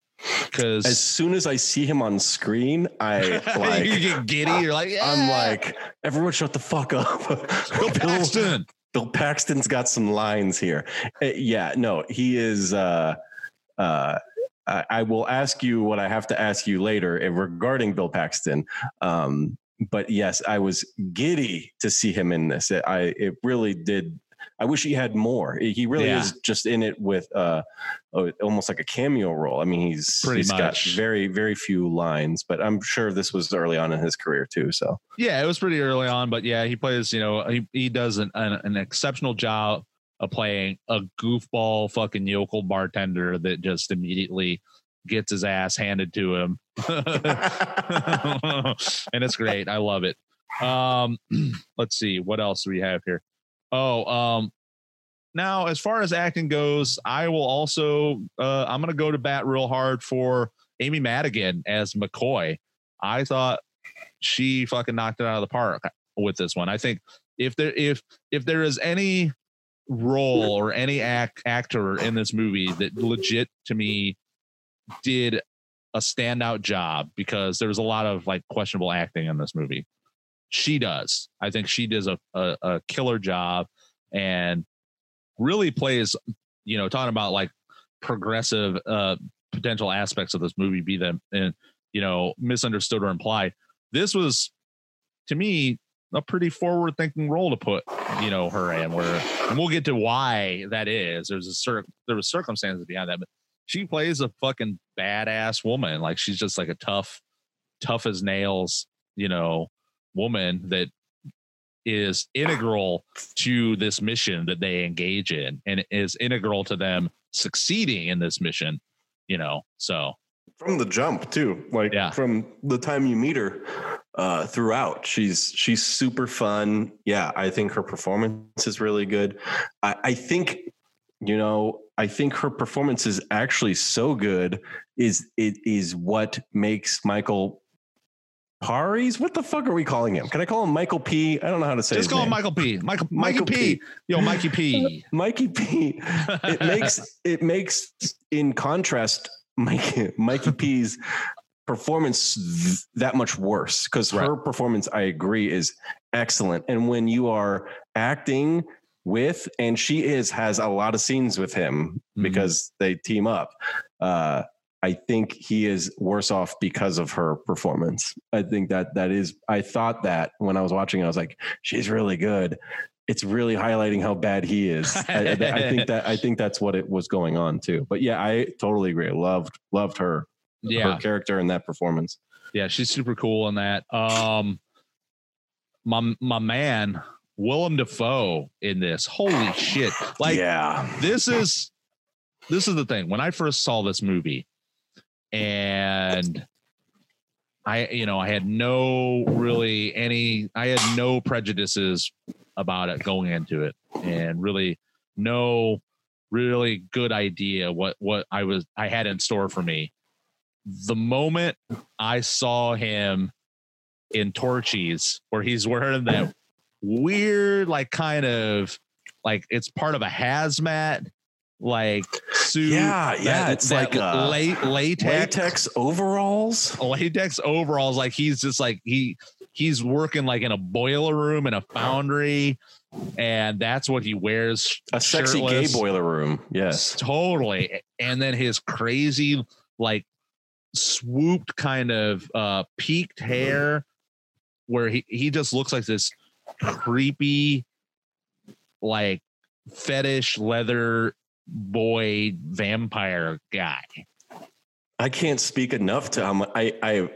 Because as soon as I see him on screen, I like you get giddy. I, you're like, yeah. I'm like, everyone, shut the fuck up. Bill Paxton. Bill Paxton's got some lines here. Uh, yeah, no, he is. Uh, uh, I, I will ask you what I have to ask you later regarding Bill Paxton. Um, but yes, I was giddy to see him in this. It, I it really did. I wish he had more. He really yeah. is just in it with uh, almost like a cameo role. I mean, he's pretty he's much got very, very few lines, but I'm sure this was early on in his career too. So yeah, it was pretty early on, but yeah, he plays, you know, he, he does an, an, an exceptional job of playing a goofball fucking yokel bartender that just immediately gets his ass handed to him. And it's great. I love it. Um, let's see what else do we have here. Oh, um, now as far as acting goes, I will also uh, I'm going to go to bat real hard for Amy Madigan as McCoy. I thought she fucking knocked it out of the park with this one. I think if there if if there is any role or any act actor in this movie that legit to me did a standout job, because there was a lot of like questionable acting in this movie. She does. I think she does a, a, a killer job and really plays, you know, talking about like progressive uh, potential aspects of this movie, be them, and, you know, misunderstood or implied. This was, to me, a pretty forward thinking role to put, you know, her in where, and we'll get to why that is. There's a certain, there was circumstances behind that, but she plays a fucking badass woman. Like she's just like a tough, tough as nails, you know, woman that is integral to this mission that they engage in and is integral to them succeeding in this mission, you know, so from the jump too, like yeah. from the time you meet her uh, throughout, she's, she's super fun. Yeah. I think her performance is really good. I, I think, you know, I think her performance is actually so good is it is what makes Michael Parés? What the fuck are we calling him? Can I call him Michael P? I don't know how to say. Just his call name. him Michael P. Michael Mikey Michael P. P. Yo, Mikey P. Mikey P. It makes it makes in contrast Mikey Mikey P's performance that much worse because right. her performance, I agree, is excellent. And when you are acting with, and she is has a lot of scenes with him mm-hmm. because they team up. Uh, I think he is worse off because of her performance. I think that that is, I thought that when I was watching, I was like, she's really good. It's really highlighting how bad he is. I, I think that, I think that's what it was going on too, but yeah, I totally agree. Loved, loved her, yeah. her character and that performance. Yeah. She's super cool in that. Um, my, my man, Willem Dafoe in this, holy shit. Like yeah. this is, this is the thing. When I first saw this movie, and I, you know, I had no really any, I had no prejudices about it going into it and really no really good idea what what I was I had in store for me. The moment I saw him in Torchies, where he's wearing that weird, like, kind of like it's part of a hazmat like suit. Yeah, that, yeah, it's like la- latex latex overalls. Latex overalls, like he's just like he he's working like in a boiler room in a foundry. And that's what he wears. A sexy shirtless. Gay boiler room. Yes, totally. And then his crazy, like, swooped kind of uh, peaked hair where he, he just looks like this creepy, like, fetish leather boy vampire guy. I can't speak enough to him. I, I,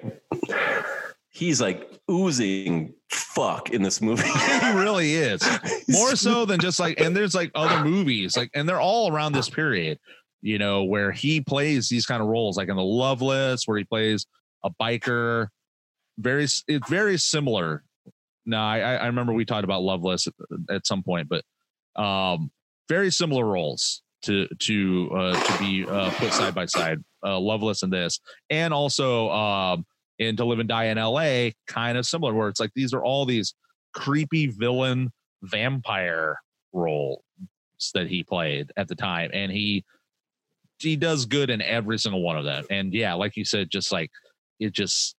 he's like oozing fuck in this movie. He really is, more so than just like, and there's like other movies like, and they're all around this period, you know, where he plays these kind of roles, like in The Loveless, where he plays a biker. Very, it's very similar. Now, I, I remember we talked about Loveless at, at some point, but um, very similar roles to to uh, to be uh, put side by side. Uh, Loveless and this, and also um, in To Live and Die in L A, kind of similar, where it's like these are all these creepy villain vampire roles that he played at the time, and he. He does good in every single one of them. And yeah, like you said, just like it just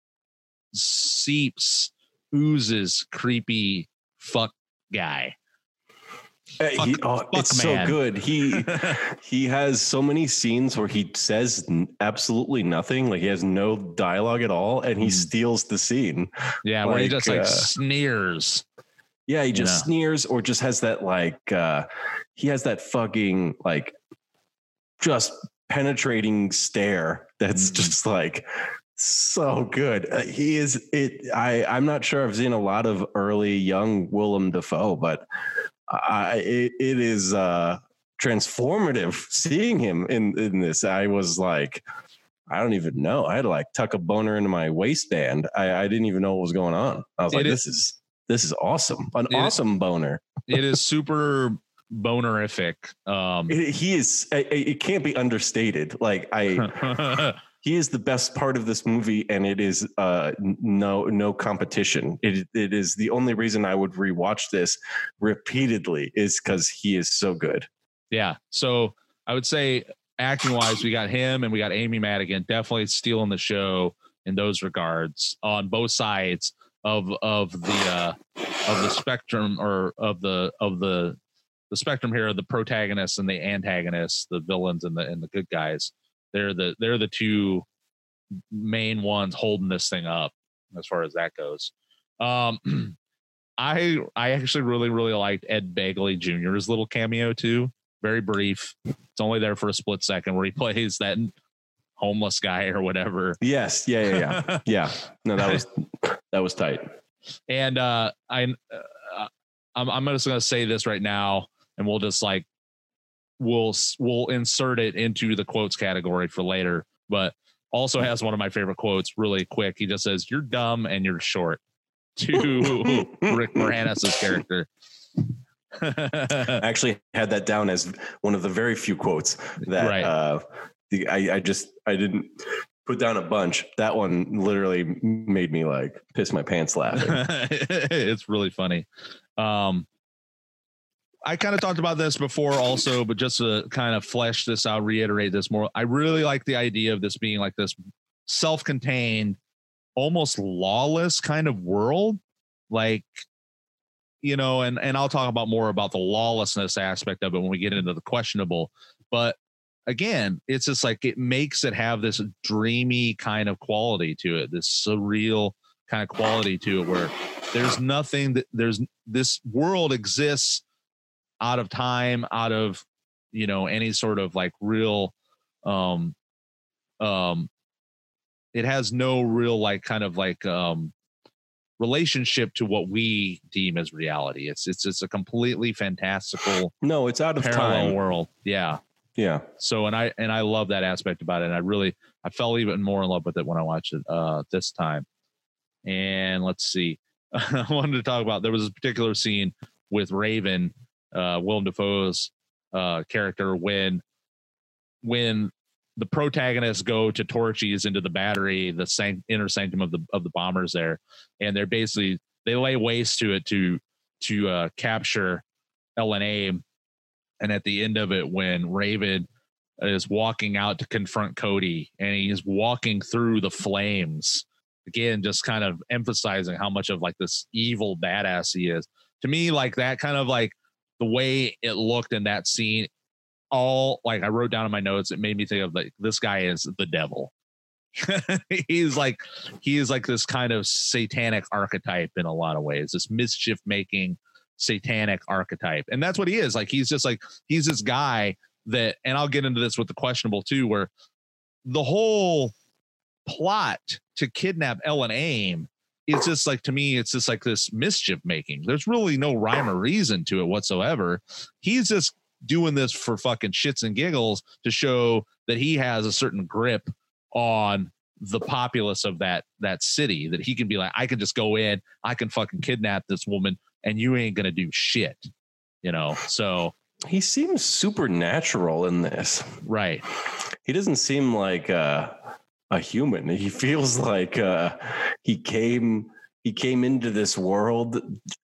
seeps, oozes creepy fuck guy. Hey, fuck, he, oh, fuck it's man. So good. He he has so many scenes where he says absolutely nothing. Like he has no dialogue at all, and he mm. steals the scene. Yeah, like, where he just like uh, sneers. Yeah, he just you know? sneers or just has that like uh, he has that fucking like just penetrating stare that's just like so good. Uh, he is it. I I'm not sure I've seen a lot of early young Willem Dafoe, but I it, it is uh, transformative seeing him in in this. I was like, I don't even know. I had to like tuck a boner into my waistband. I, I didn't even know what was going on. I was it like, is, this is this is awesome. An awesome boner. It is super. Bonerific. Um, he is. It can't be understated. Like I, he is the best part of this movie, and it is uh, no no competition. It it is the only reason I would rewatch this repeatedly is because he is so good. Yeah. So I would say acting wise, we got him and we got Amy Madigan definitely stealing the show in those regards on both sides of of the uh, of the spectrum or of the of the. The spectrum here are the protagonists and the antagonists, the villains and the and the good guys. They're the they're the two main ones holding this thing up as far as that goes. Um, I I actually really really liked Ed Begley Junior's little cameo too. Very brief. It's only there for a split second where he plays that homeless guy or whatever. Yes, yeah, yeah, yeah, yeah. No, that was that was tight. And uh, I uh, I'm I'm just gonna say this right now. And we'll just like we'll we'll insert it into the quotes category for later. But also has one of my favorite quotes really quick. He just says, "You're dumb and you're short," to Rick Moranis' character. I actually had that down as one of the very few quotes that right. uh, the, I, I just I didn't put down a bunch. That one literally made me like piss my pants laughing. It's really funny. Um, I kind of talked about this before also, but just to kind of flesh this out, reiterate this more. I really like the idea of this being like this self-contained, almost lawless kind of world. Like, you know, and, and I'll talk about more about the lawlessness aspect of it when we get into the questionable, but again, it's just like, it makes it have this dreamy kind of quality to it, this surreal kind of quality to it where there's nothing that there's this world exists out of time, out of, you know, any sort of like real, um, um, it has no real, like kind of like, um, relationship to what we deem as reality. It's, it's, it's a completely fantastical, no, it's out of time world. Yeah. Yeah. So, and I, and I love that aspect about it. And I really, I fell even more in love with it when I watched it, uh, this time. And let's see. I wanted to talk about, there was a particular scene with Raven, uh, Willem Dafoe's uh, character when when the protagonists go to Torchy's into the battery, the san- inner sanctum of the of the bombers there, and they're basically they lay waste to it to to uh, capture Ellen Aim. And at the end of it, when Raven is walking out to confront Cody, and he's walking through the flames, again, just kind of emphasizing how much of like this evil badass he is. To me, like that kind of like the way it looked in that scene, all like I wrote down in my notes, it made me think of like, this guy is the devil. he's like, he is like this kind of satanic archetype in a lot of ways, this mischief making satanic archetype. And that's what he is. Like, he's just like, he's this guy that, and I'll get into this with the questionable too, where the whole plot to kidnap Ellen Aim is just like, to me, it's just like this mischief making. There's really no rhyme or reason to it whatsoever. He's just doing this for fucking shits and giggles to show that he has a certain grip on the populace of that, that city, that he can be like, I can just go in, I can fucking kidnap this woman and you ain't going to do shit, you know? So he seems supernatural in this. Right. He doesn't seem like a, a human. He feels like uh, he came, he came into this world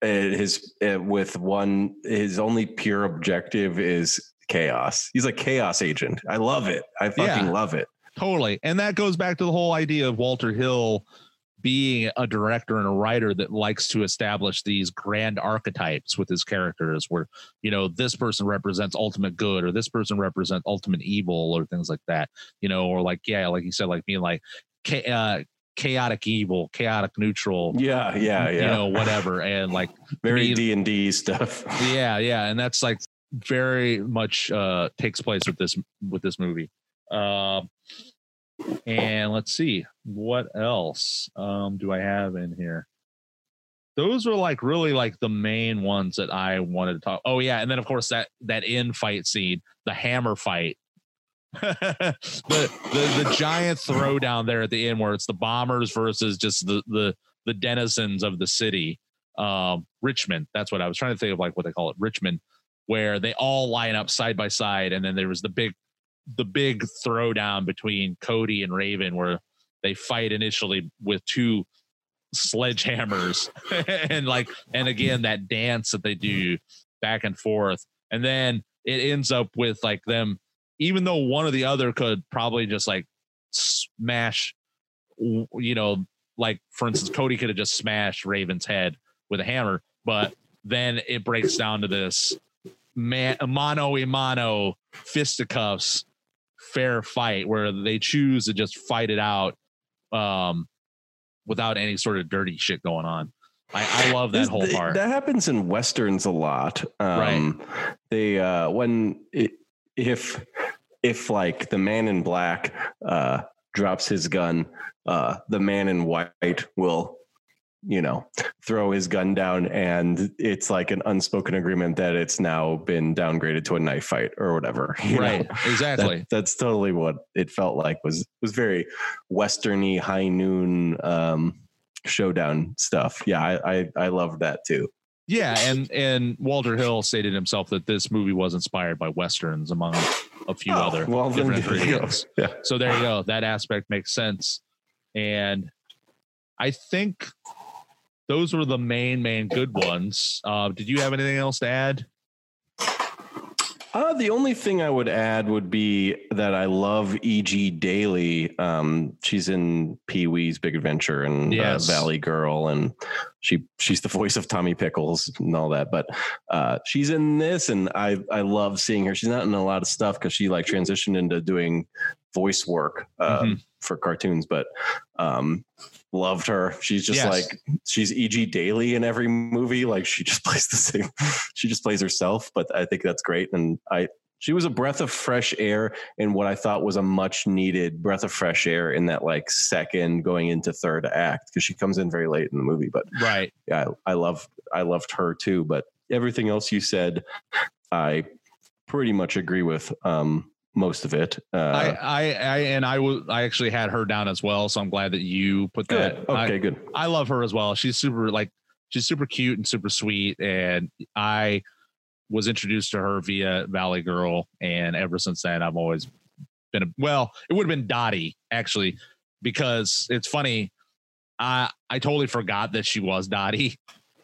uh, his, uh, with one, his only pure objective is chaos. He's a chaos agent. I love it. I fucking yeah, love it. Totally. And that goes back to the whole idea of Walter Hill being a director and a writer that likes to establish these grand archetypes with his characters where, you know, this person represents ultimate good or this person represents ultimate evil or things like that, you know, or like, yeah, like you said, like being like uh, chaotic evil, chaotic neutral. Yeah. Yeah. Yeah. You know, whatever. And like very D and D stuff. Yeah. Yeah. And that's like very much uh, takes place with this, with this movie. Um, and let's see what else um do I have in here. Those were like really like the main ones that I wanted to talk. Oh yeah, and then of course that that end fight scene, the hammer fight, the, the the giant throwdown there at the end where it's the bombers versus just the the the denizens of the city, um Richmond. That's what I was trying to think of, like what they call it, Richmond, where they all line up side by side, and then there was the big. the big throwdown between Cody and Raven where they fight initially with two sledgehammers and like, and again, that dance that they do back and forth. And then it ends up with like them, even though one or the other could probably just like smash, you know, like for instance, Cody could have just smashed Raven's head with a hammer, but then it breaks down to this man, mano a mano fisticuffs fair fight where they choose to just fight it out um without any sort of dirty shit going on. I, I love that whole part. That happens in Westerns a lot. Um right. They uh when it, if if like the man in black uh drops his gun, uh the man in white will, you know, throw his gun down, and it's like an unspoken agreement that it's now been downgraded to a knife fight or whatever. Right. Know? Exactly. That, that's totally what it felt like. Was, was very Westerny high noon, um, showdown stuff. Yeah. I, I, I love that too. Yeah. And, and Walter Hill stated himself that this movie was inspired by Westerns among a few oh, other. Well, different videos. Yeah. So there you go. That aspect makes sense. And I think those were the main, main good ones. Uh, did you have anything else to add? Uh, the only thing I would add would be that I love E G Daily. Um, she's in Pee-wee's Big Adventure and yes. uh, Valley Girl, and she she's the voice of Tommy Pickles and all that. But uh, she's in this, and I I love seeing her. She's not in a lot of stuff because she like transitioned into doing voice work uh, mm-hmm. for cartoons, but. Um, Loved her. She's just yes. like, she's E G Daily in every movie. Like she just plays the same. She just plays herself. But I think that's great. And I, she was a breath of fresh air in what I thought was a much needed breath of fresh air in that like second going into third act, because she comes in very late in the movie. But right, yeah, I, I love, I loved her too. But everything else you said, I pretty much agree with. Um, most of it. Uh, I, I, I, and I was, I actually had her down as well. So I'm glad that you put good. that. Okay, I, good. I love her as well. She's super, like, she's super cute and super sweet. And I, was introduced to her via Valley Girl, and ever since then, I've always been a, well, it would have been Dottie, actually, because it's funny. I I totally forgot that she was Dottie.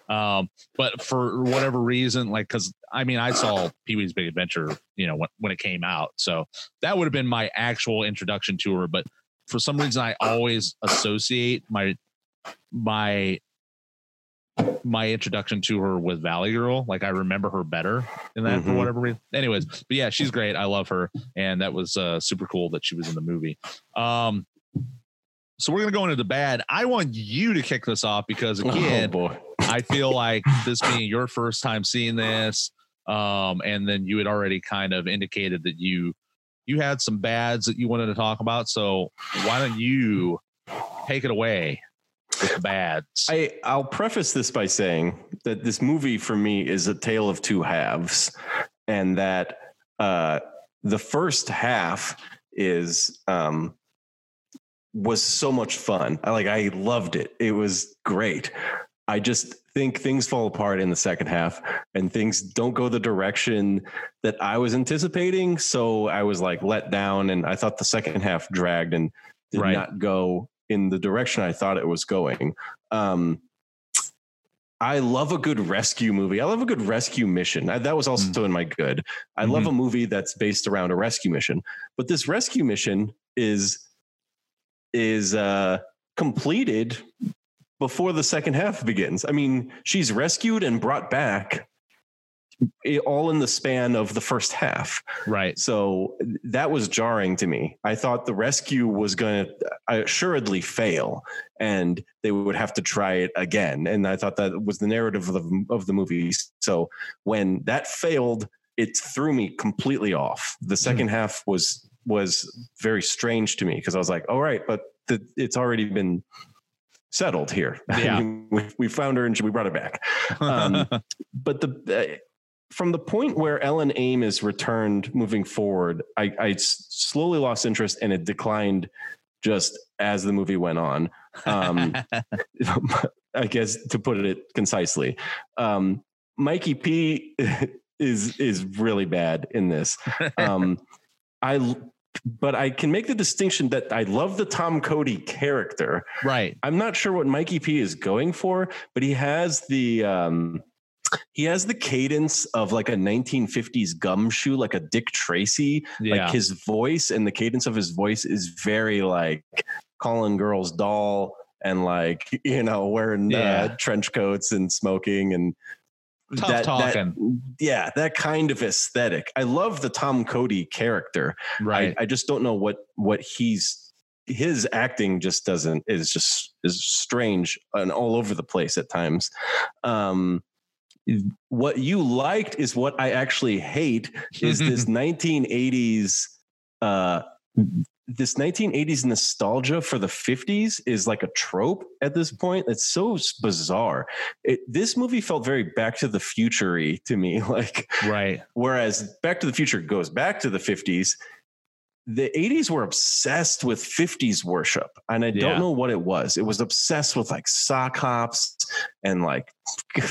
Um, but for whatever reason, like, cause I mean, I saw Pee-wee's Big Adventure, you know, when, when it came out. So that would have been my actual introduction to her. But for some reason, I always associate my, my, my introduction to her with Valley Girl. Like, I remember her better in that, mm-hmm. for whatever reason. Anyways, but yeah, she's great. I love her. And that was uh, super cool that she was in the movie. Um, So we're going to go into the bad. I want you to kick this off because, again, oh, I feel like this being your first time seeing this, um, and then you had already kind of indicated that you you had some bads that you wanted to talk about. So why don't you take it away with the bads? I, I'll preface this by saying that this movie for me is a tale of two halves, and that uh, the first half is... Um, was so much fun. I like, I loved it. It was great. I just think things fall apart in the second half and things don't go the direction that I was anticipating. So I was like let down, and I thought the second half dragged and did right. not go in the direction I thought it was going. Um, I love a good rescue movie. I love a good rescue mission. I, that was also mm. in my good. I mm-hmm. love a movie that's based around a rescue mission, but this rescue mission is is uh completed before the second half begins. I mean, she's rescued and brought back all in the span of the first half. Right. So that was jarring to me. I thought the rescue was going to assuredly fail and they would have to try it again. And I thought that was the narrative of the, of the movie. So when that failed, it threw me completely off. The second mm. half was was very strange to me because I was like, all right, but the, it's already been settled here. Yeah. I mean, we, we found her and she, we brought her back. Um, but the, uh, from the point where Ellen Aim is returned moving forward, I, I slowly lost interest and it declined just as the movie went on. Um, I guess to put it concisely, um, Mikey P is, is really bad in this. Um, I, but I can make the distinction that I love the Tom Cody character. Right. I'm not sure what Mikey P is going for, but he has the, um, he has the cadence of like a nineteen fifties gumshoe, like a Dick Tracy, yeah. like his voice and the cadence of his voice is very like calling girls doll and like, you know, wearing yeah. uh, trench coats and smoking and tough that, talking. That, yeah, that kind of aesthetic. I love the Tom Cody character. Right. I, I just don't know what what he's his acting just doesn't is just is strange and all over the place at times. Um, what you liked is what I actually hate is this nineteen eighties uh this nineteen eighties nostalgia for the fifties is like a trope at this point. It's so bizarre. It, this movie felt very Back to the Future-y to me. Like, right. Whereas Back to the Future goes back to the fifties. The eighties were obsessed with fifties worship. And I yeah. don't know what it was. It was obsessed with like sock hops and like,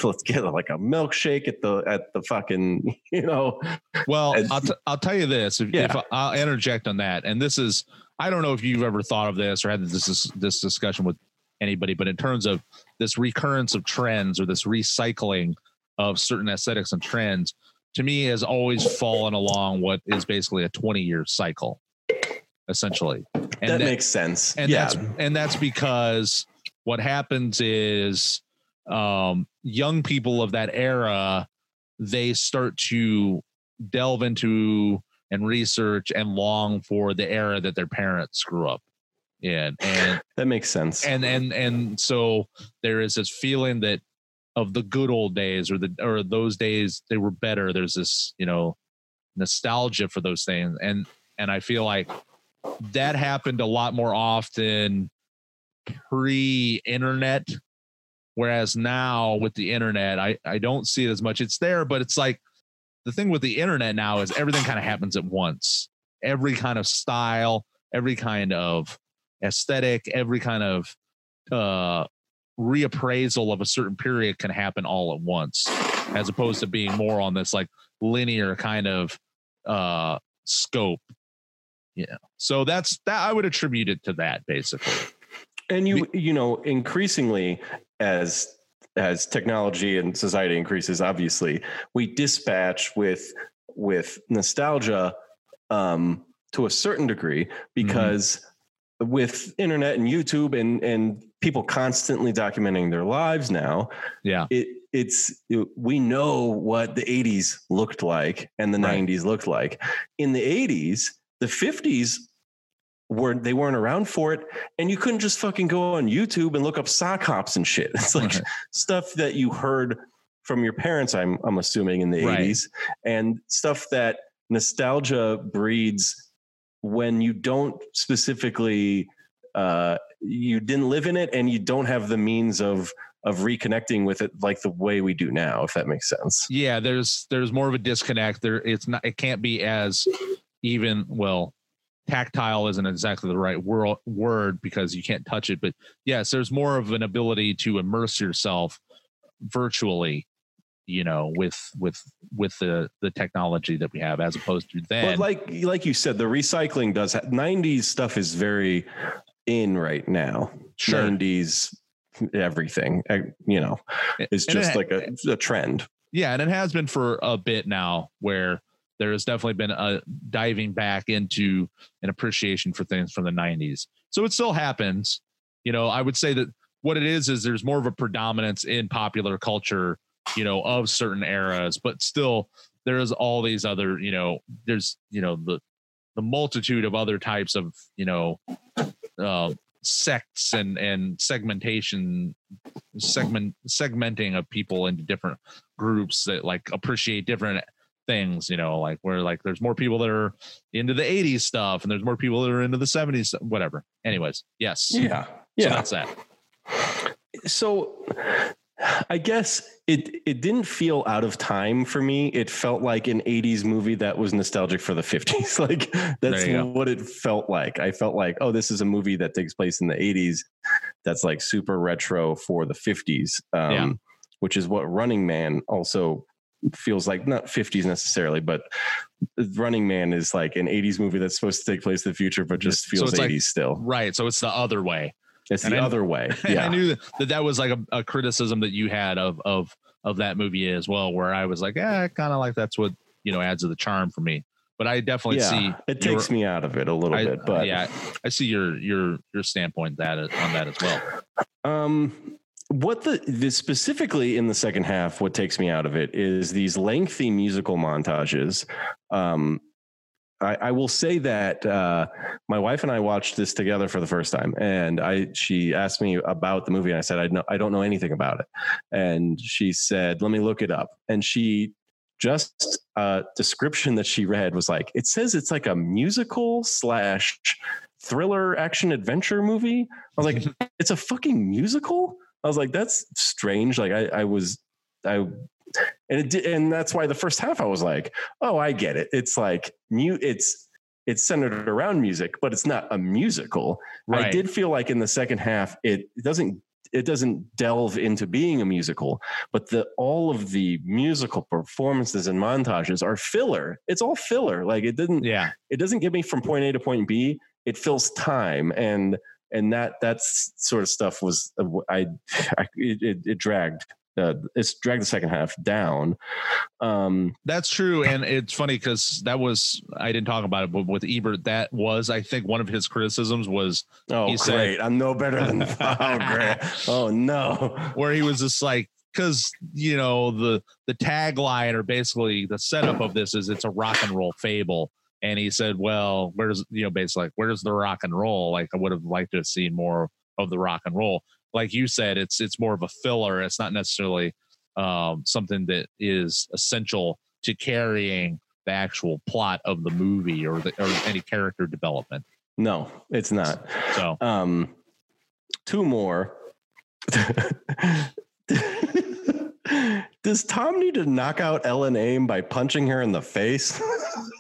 let's get like a milkshake at the, at the fucking, you know, well, and, I'll, t- I'll tell you this, if, yeah. if I, I'll interject on that. And this is, I don't know if you've ever thought of this or had this, this, this discussion with anybody, but in terms of this recurrence of trends or this recycling of certain aesthetics and trends, to me has always fallen along what is basically a twenty year cycle. Essentially. And that, that makes sense. And yeah. that's and that's because what happens is um, young people of that era, they start to delve into and research and long for the era that their parents grew up in. And that makes sense. And and and so there is this feeling that of the good old days or the or those days they were better. There's this, you know, nostalgia for those things. And and I feel like that happened a lot more often pre-internet, whereas now with the internet, I, I don't see it as much. It's there, but it's like the thing with the internet now is everything kind of happens at once. Every kind of style, every kind of aesthetic, every kind of uh, reappraisal of a certain period can happen all at once. as opposed to being more on this like linear kind of uh, scope. Yeah. So that's that. I would attribute it to that basically. And you, you know, increasingly as, as technology and society increases, obviously we dispatch with, with nostalgia um, to a certain degree, because mm-hmm. with internet and YouTube and, and people constantly documenting their lives now, yeah, it it's, it, we know what the eighties looked like and the right. nineties looked like. In the eighties, the fifties were, they weren't around for it, and you couldn't just fucking go on YouTube and look up sock hops and shit. It's like right. stuff that you heard from your parents, I'm I'm assuming, in the right. eighties, and stuff that nostalgia breeds when you don't specifically uh, you didn't live in it and you don't have the means of of reconnecting with it like the way we do now, if that makes sense. Yeah, there's there's more of a disconnect there. It's not, it can't be as even, well, tactile isn't exactly the right wor- word because you can't touch it, but yes, there's more of an ability to immerse yourself virtually, you know, with with with the the technology that we have, as opposed to then. But like like you said, the recycling does ha- nineties stuff is very in right now. Sure. nineties everything, you know, it's just it, like a, a trend. Yeah, and it has been for a bit now, where there has definitely been a diving back into an appreciation for things from the nineties. So it still happens. You know, I would say that what it is, is there's more of a predominance in popular culture, you know, of certain eras, but still there is all these other, you know, there's, you know, the, the multitude of other types of, you know, uh, sects and, and segmentation, segment segmenting of people into different groups that like appreciate different things, you know, like where like there's more people that are into the eighties stuff and there's more people that are into the seventies, whatever. Anyways, yes. Yeah. Yeah. So that's that. So I guess it it didn't feel out of time for me. It felt like an eighties movie that was nostalgic for the fifties. Like that's what go. It felt like. I felt like, oh, this is a movie that takes place in the eighties that's like super retro for the fifties, um, yeah. which is what Running Man also feels like. Not fifties necessarily, but Running Man is like an eighties movie that's supposed to take place in the future, but just feels so eighties like, still. Right. So it's the other way. It's and the I, other way. Yeah. I knew that that was like a, a criticism that you had of, of, of that movie as well, where I was like, eh, kind of like, that's what, you know, adds to the charm for me, but I definitely yeah, see it your, takes me out of it a little I, bit, but uh, yeah, I see your, your, your standpoint that on that as well. Um, What the, the specifically in the second half, what takes me out of it is these lengthy musical montages. Um, I, I will say that uh, my wife and I watched this together for the first time, and I she asked me about the movie, and I said I know I don't know anything about it, and she said, "Let me look it up," and she. Just a description that she read was like, it says it's like a musical slash thriller action adventure movie. I was like, it's a fucking musical. I was like, that's strange. Like I, I was, I, and it did, and that's why the first half I was like, oh, I get it. It's like new. It's, it's centered around music, but it's not a musical. Right. I did feel like in the second half, it, it doesn't, it doesn't delve into being a musical, but the, all of the musical performances and montages are filler. It's all filler. Like it didn't, yeah. It doesn't get me from point A to point B. It fills time. And, and that, that's sort of stuff was, I, I it, it dragged, uh, it's dragged the second half down. Um, that's true. And it's funny because that was, I didn't talk about it, but with Ebert, that was, I think one of his criticisms was, oh, he great. Said, I'm no better than, oh, great. Oh no. Where he was just like, cause you know, the, the tagline or basically the setup of this is it's a rock and roll fable. And he said, well, where's, you know, basically like, where's the rock and roll? Like I would have liked to have seen more of the rock and roll. Like you said, it's, it's more of a filler. It's not necessarily um, something that is essential to carrying the actual plot of the movie or the, or any character development. No, it's not. So um, two more. Does Tom need to knock out Ellen Aim by punching her in the face?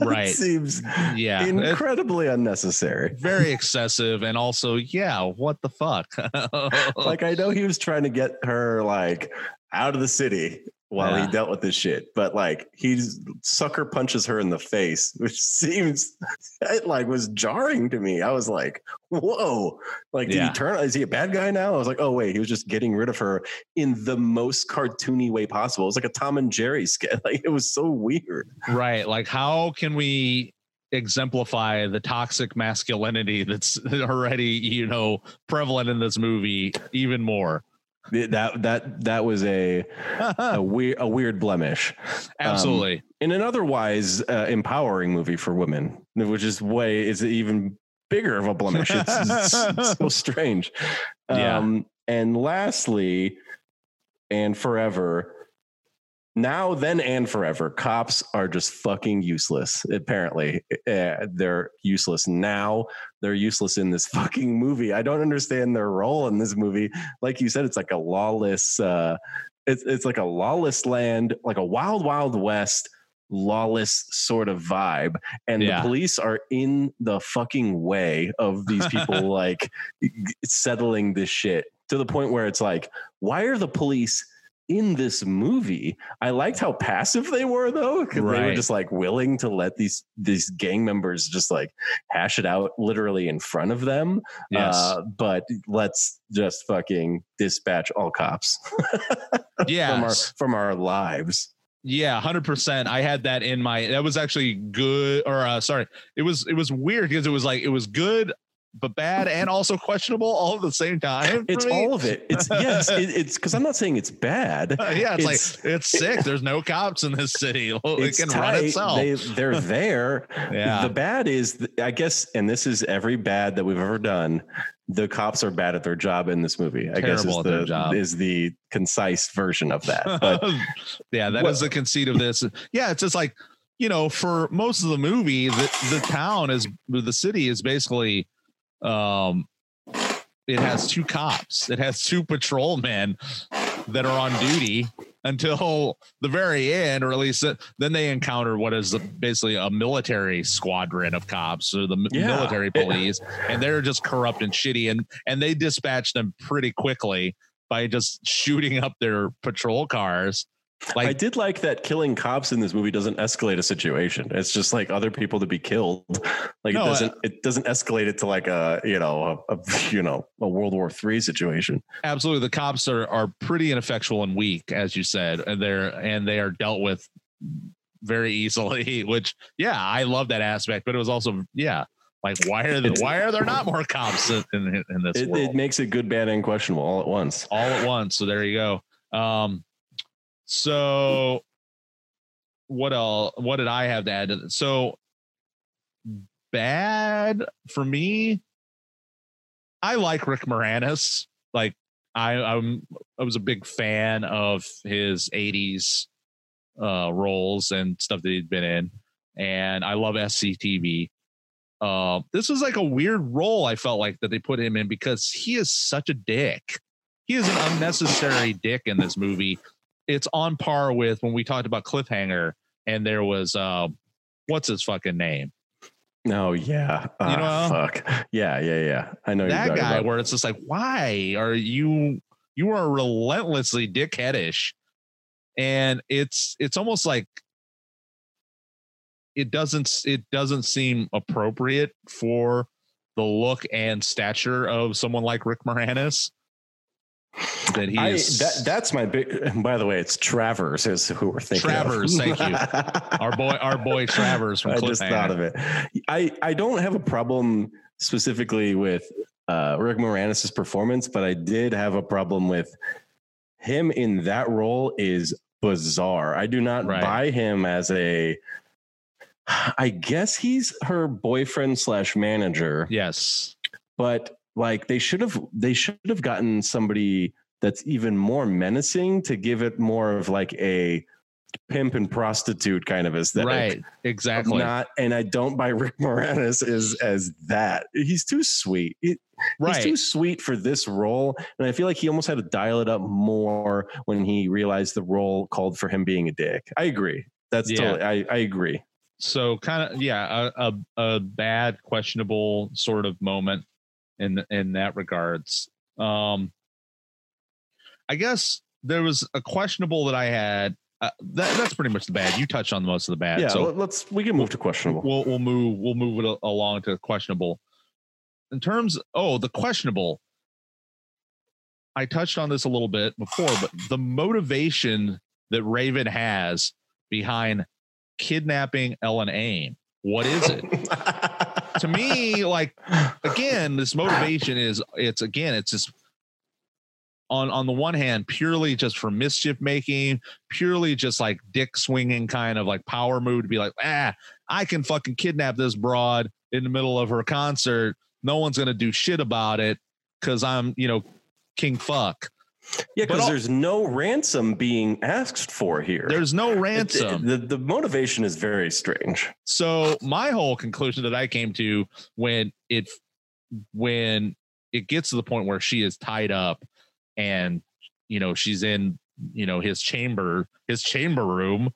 Right. Seems yeah. incredibly it's unnecessary. Very excessive. And also, yeah, what the fuck? Like, I know he was trying to get her like out of the city while yeah. he dealt with this shit. But like, he sucker punches her in the face, which seems it like was jarring to me. I was like, whoa, like, did yeah. he turn? Is he a bad guy now? I was like, oh wait, he was just getting rid of her in the most cartoony way possible. It was like a Tom and Jerry skit. Like, it was so weird. Right. Like, how can we exemplify the toxic masculinity that's already, you know, prevalent in this movie even more? That that that was a a weird a weird blemish, absolutely, um, in an otherwise uh, empowering movie for women, which is way is even bigger of a blemish. It's, it's so strange. Yeah. Um, and lastly, and forever. Now, then, and forever, cops are just fucking useless. Apparently, uh, they're useless now. They're useless in this fucking movie. I don't understand their role in this movie. Like you said, it's like a lawless, uh, it's it's like a lawless land, like a wild, wild west, lawless sort of vibe. And yeah. the police are in the fucking way of these people, like settling this shit to the point where it's like, why are the police in this movie? I liked how passive they were, though, because right. they were just like willing to let these these gang members just like hash it out literally in front of them. Yes. Uh, but let's just fucking dispatch all cops. Yeah. From our, from our lives. Yeah, one hundred percent. I had that in my, that was actually good. Or uh, sorry, it was it was weird because it was like, it was good but bad and also questionable all at the same time. It's me. All of it. It's yes. It, it's because I'm not saying it's bad. Uh, yeah. It's, it's like, it's sick. It, there's no cops in this city. It can tight. Run itself. They, they're there. Yeah. The bad is, I guess, and this is every bad that we've ever done. The cops are bad at their job in this movie. I Terrible guess is the, job. is the concise version of that. But yeah, that what, is the conceit of this. Yeah. It's just like, you know, for most of the movie, the, the town is, the city is basically, um it has two cops, it has two patrolmen that are on duty until the very end, or at least uh, then they encounter what is basically a military squadron of cops, or the yeah. military police, and they're just corrupt and shitty, and and they dispatch them pretty quickly by just shooting up their patrol cars. Like, I did like that killing cops in this movie doesn't escalate a situation. It's just like other people to be killed. Like no, it doesn't, uh, it doesn't escalate it to like a, you know, a, a, you know, a World War Three situation. Absolutely. The cops are, are pretty ineffectual and weak, as you said, and they're, and they are dealt with very easily, which, yeah, I love that aspect, but it was also, yeah. Like, why are there, why are there not more cops in, in, in this it, world? It makes it good, bad, and questionable all at once, all at once. So there you go. Um, So what else, what did I have to add to this? So bad for me, I like Rick Moranis. Like I, I'm, I was a big fan of his eighties uh, roles and stuff that he'd been in. And I love S C T V. Uh, this was like a weird role. I felt like that they put him in because he is such a dick. He is an unnecessary dick in this movie. It's on par with when we talked about Cliffhanger and there was, uh, what's his fucking name? Oh yeah. Uh, you know, fuck. Yeah. Yeah. Yeah. I know that you're guy about. Where it's just like, why are you, you are relentlessly dickheadish, and it's, it's almost like it doesn't, it doesn't seem appropriate for the look and stature of someone like Rick Moranis. That he is, I, that, that's my big, and by the way, it's Travers is who we're thinking Travers, of. Thank you. Our boy, our boy Travers from I just thought of it. I, I don't have a problem specifically with uh, Rick Moranis's performance, but I did have a problem with him in that role is bizarre. I do not right. buy him as a, I guess he's her boyfriend slash manager. Yes. But like they should have, they should have gotten somebody that's even more menacing to give it more of like a pimp and prostitute kind of aesthetic. Right, exactly. I'm not, and I don't buy Rick Moranis as as that. He's too sweet. It, right. He's too sweet for this role, and I feel like he almost had to dial it up more when he realized the role called for him being a dick. I agree. That's yeah. totally. I I agree. So kind of yeah, a, a a bad, questionable sort of moment in in that regards. Um, I guess there was a questionable that I had. Uh, that, that's pretty much the bad. You touched on most of the bad. Yeah, so let's we can move to questionable. We'll we'll move we'll move it along to questionable. In terms, oh, the questionable. I touched on this a little bit before, but the motivation that Raven has behind kidnapping Ellen Aim, what is it? To me, like, again, this motivation is it's again it's just. On on the one hand, purely just for mischief making, purely just like dick swinging kind of like power move to be like, ah, I can fucking kidnap this broad in the middle of her concert. No one's going to do shit about it because I'm, you know, king fuck. Yeah, because there's no ransom being asked for here. There's no ransom. The, the, the motivation is very strange. So my whole conclusion that I came to when it when it gets to the point where she is tied up and, you know, she's in, you know, his chamber, his chamber room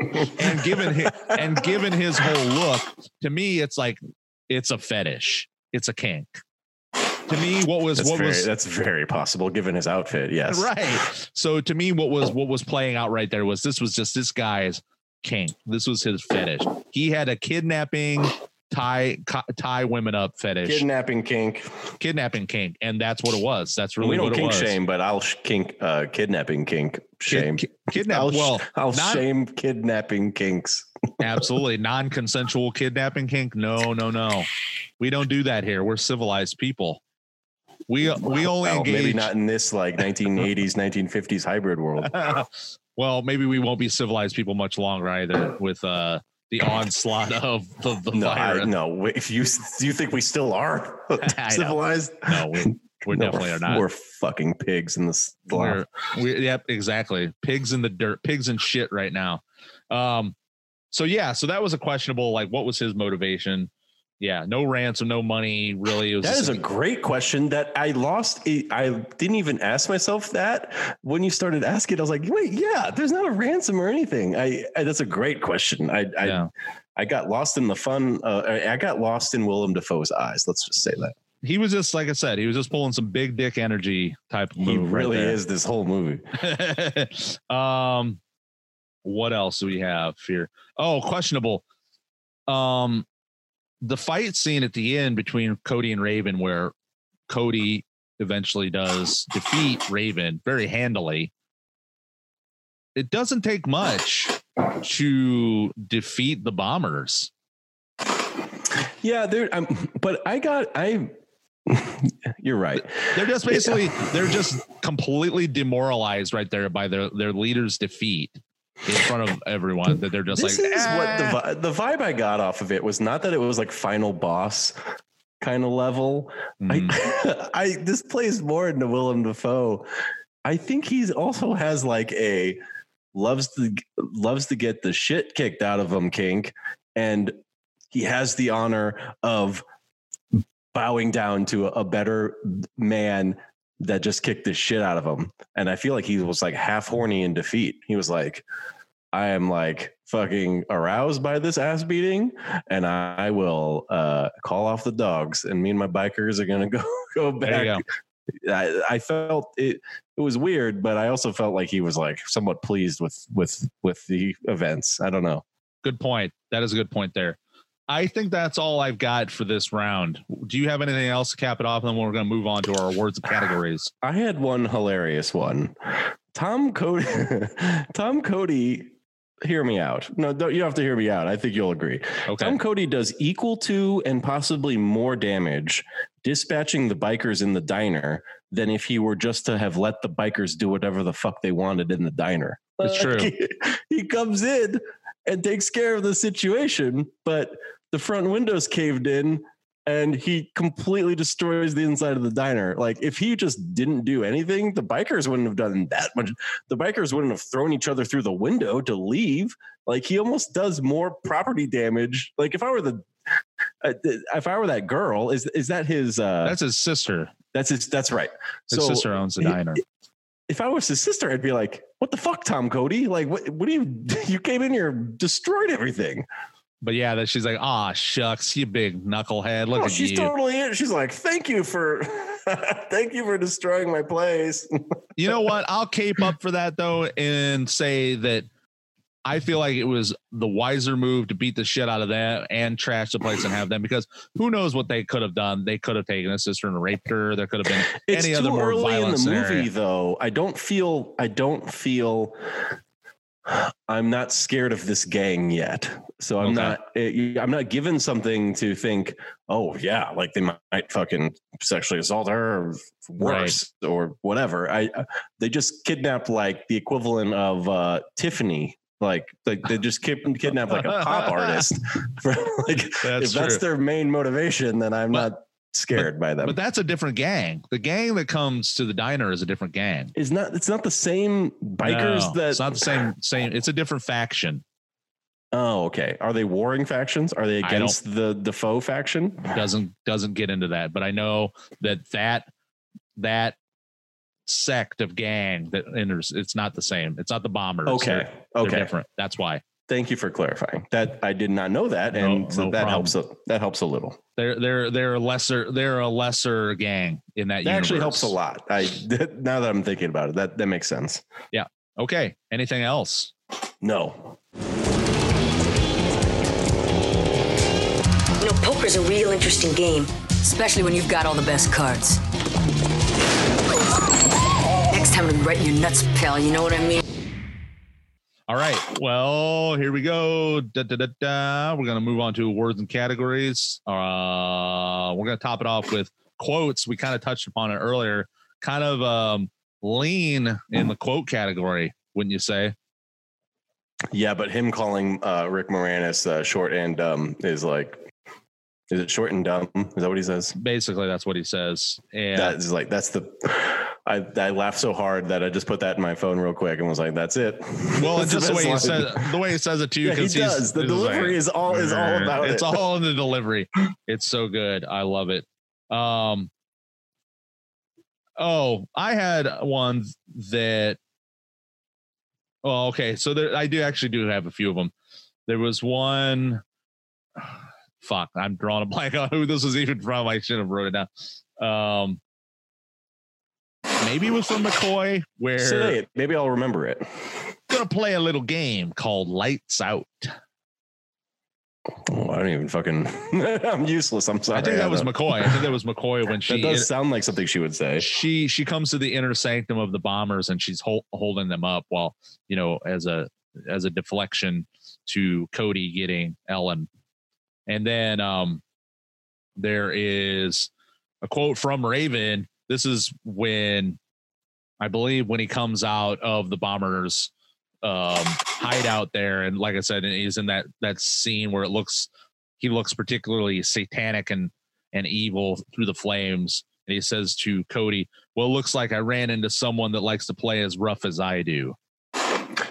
and given his, and given his whole look, to me, it's like, it's a fetish. It's a kink. To me, what was, that's what very, was, that's very possible given his outfit. Yes. Right. So to me, what was, what was playing out right there was, this was just this guy's kink. This was his fetish. He had a kidnapping, tie tie women up fetish, kidnapping kink, kidnapping kink, and that's what it was. That's really we don't what kink it was. Shame, but I'll sh- kink uh, kidnapping kink shame. Kid, kidnap. I'll, well, I'll non- shame kidnapping kinks. Absolutely, non-consensual kidnapping kink. No, no, no. We don't do that here. We're civilized people. We well, we only well, engage. Maybe not in this like nineteen eighties, nineteen fifties hybrid world. Well, maybe we won't be civilized people much longer either. With uh. The onslaught of the, the no, virus. I, no, if you do you think we still are civilized? No, we, we're no, definitely we're, are not. We're fucking pigs in the slough. We're, yep, exactly. Pigs in the dirt. Pigs in shit right now. Um. So yeah, so that was a questionable. Like, what was his motivation? Yeah, no ransom, no money. Really, it was that is a great question that I lost. I didn't even ask myself that when you started asking. I was like, wait, yeah, there's not a ransom or anything. I, I that's a great question. I I, yeah. I got lost in the fun. Uh, I, I got lost in Willem Dafoe's eyes. Let's just say that he was just like I said. He was just pulling some big dick energy type of move. He really right is this whole movie. um, what else do we have here? Oh, questionable. Um. The fight scene at the end between Cody and Raven, where Cody eventually does defeat Raven very handily. It doesn't take much to defeat the bombers. Yeah, there. Um, but I got I. You're right. They're just basically they're just completely demoralized right there by their their leader's defeat. In front of everyone, that they're just this like, is ah. what the, the vibe I got off of it was not that it was like final boss kind of level. Mm. I, I, this plays more into Willem Dafoe. I think he's also has like a loves to loves to get the shit kicked out of him kink. And he has the honor of bowing down to a, a better man that just kicked the shit out of him. And I feel like he was like half horny in defeat. He was like, I am like fucking aroused by this ass beating and I will uh, call off the dogs and me and my bikers are going to go, go back. Go. I, I felt it, it was weird, but I also felt like he was like somewhat pleased with, with, with the events. I don't know. Good point. That is a good point there. I think that's all I've got for this round. Do you have anything else to cap it off? And then we're going to move on to our awards and categories. I had one hilarious one. Tom Cody. Tom Cody. Hear me out. No, don't, you have to hear me out. I think you'll agree. Okay. Tom Cody does equal to and possibly more damage dispatching the bikers in the diner than if he were just to have let the bikers do whatever the fuck they wanted in the diner. That's like, true. He, he comes in and takes care of the situation, but the front window's caved in and he completely destroys the inside of the diner. Like if he just didn't do anything, the bikers wouldn't have done that much. The bikers wouldn't have thrown each other through the window to leave. Like he almost does more property damage. Like if I were the, uh, if I were that girl, is, is that his, uh, that's his sister. That's his, that's right. His so sister owns the he, diner. If I was his sister, I'd be like, what the fuck, Tom Cody? Like what, what do you, you came in here, destroyed everything. But yeah, that she's like, ah, shucks, you big knucklehead. Look oh, at she's you. She's totally in. She's like, thank you for Thank you for destroying my place. You know what? I'll cape up for that, though, and say that I feel like it was the wiser move to beat the shit out of them and trash the place and have them, because who knows what they could have done. They could have taken a sister and raped her. There could have been it's any other more violent scenario. It's too early in the movie, though. I don't feel, I don't feel, I'm not scared of this gang yet. So I'm okay. not, I'm not given something to think, oh yeah, like they might fucking sexually assault her or worse, right, or whatever. I, they just kidnapped like the equivalent of uh, Tiffany. Like, like they just kid, kidnap like a pop artist. For, like, that's if that's true. Their main motivation, then I'm but, not scared but, by them. But that's a different gang. The gang that comes to the diner is a different gang. It's not. It's not the same bikers. No, that it's not the same. Same. It's a different faction. Oh, okay. Are they warring factions? Are they against the Dafoe faction? Doesn't doesn't get into that. But I know that that that. sect of gang that enters, it's not the same. It's not the bombers. Okay. They're, okay. They're different. That's why. Thank you for clarifying that. I did not know that. And no, so no that problem. helps. A, that helps a little. They're, they're, they're a lesser, they're a lesser gang in that. That universe. Actually helps a lot. I now that I'm thinking about it, that, that makes sense. Yeah. Okay. Anything else? No. You know, poker's a real interesting game, especially when you've got all the best cards. Next time to write your nuts, pal. You know what I mean? All right. Well, here we go. Da, da, da, da. We're going to move on to words and categories. Uh, we're going to top it off with quotes. We kind of touched upon it earlier. Kind of um, lean in the quote category, wouldn't you say? Yeah, but him calling uh, Rick Moranis uh, short and dumb is like... Is it short and dumb? Is that what he says? Basically, that's what he says. And that's like, that's the, I, I laughed so hard that I just put that in my phone real quick and was like, that's it. Well, it's just the way line. he says the way he says it to you. Yeah, he does. The delivery like, is all, is all about it's it. It's all in the delivery. It's so good. I love it. Um, oh, I had one that, oh, okay. So there, I do actually do have a few of them. There was one, Fuck, I'm drawing a blank on who this was even from. I should have wrote it down. Um, maybe it was from McCoy. Where Say it. Maybe I'll remember it. Gonna play a little game called Lights Out. Oh, I don't even fucking. I'm useless. I'm sorry. I think that I was McCoy. I think that was McCoy when she. That does it, sound like something she would say. She she comes to the inner sanctum of the bombers and she's hol- holding them up while you know as a as a deflection to Cody getting Ellen. And then um, there is a quote from Raven. This is when, I believe, when he comes out of the bomber's um, hideout there. And like I said, he's in that that scene where it looks, he looks particularly satanic and, and evil through the flames. And he says to Cody, well, it looks like I ran into someone that likes to play as rough as I do.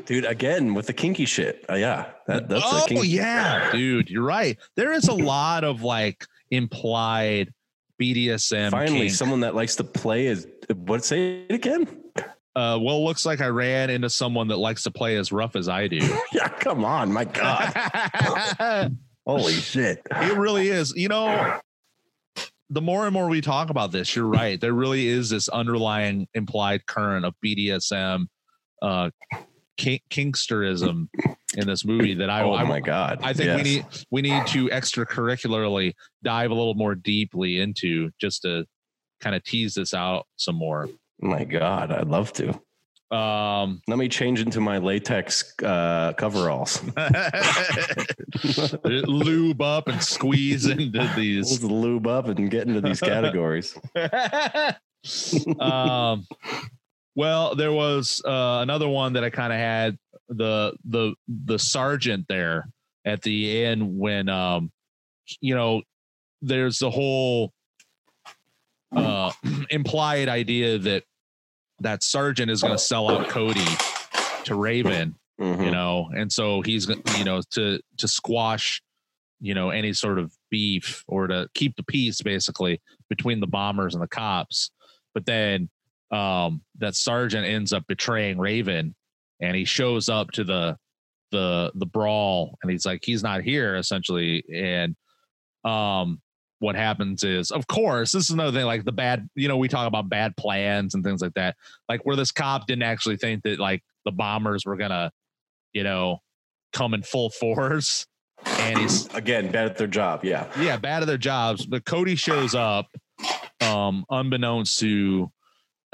Dude, again with the kinky shit. Uh, yeah, that, that's oh kinky- yeah, dude, you're right. There is a lot of like implied B D S M. Finally, kink. Someone that likes to play as what? Say it again. Uh, well, looks like I ran into someone that likes to play as rough as I do. Yeah, come on, my God, holy shit! It really is. You know, the more and more we talk about this, you're right. There really is this underlying implied current of B D S M. Uh, King, kingsterism in this movie that I oh I, my god I think yes. we need we need to extracurricularly dive a little more deeply into just to kind of tease this out some more. My God, I'd love to. Um, let me change into my latex uh, coveralls, lube up and squeeze into these. Let's lube up and get into these categories. um. Well, there was uh, another one that I kind of had the the the sergeant there at the end when, um, you know, there's the whole uh, implied idea that that sergeant is going to sell out Cody to Raven, mm-hmm. you know, and so he's, you know, to to squash, you know, any sort of beef or to keep the peace basically between the bombers and the cops. But then. Um, that sergeant ends up betraying Raven, and he shows up to the the the brawl, and he's like, he's not here essentially, and um, what happens is, of course, this is another thing, like the bad, you know, we talk about bad plans and things like that, like where this cop didn't actually think that like the bombers were going to, you know, come in full force. And he's again, bad at their job. Yeah. Yeah. Bad at their jobs. But Cody shows up, um, unbeknownst to,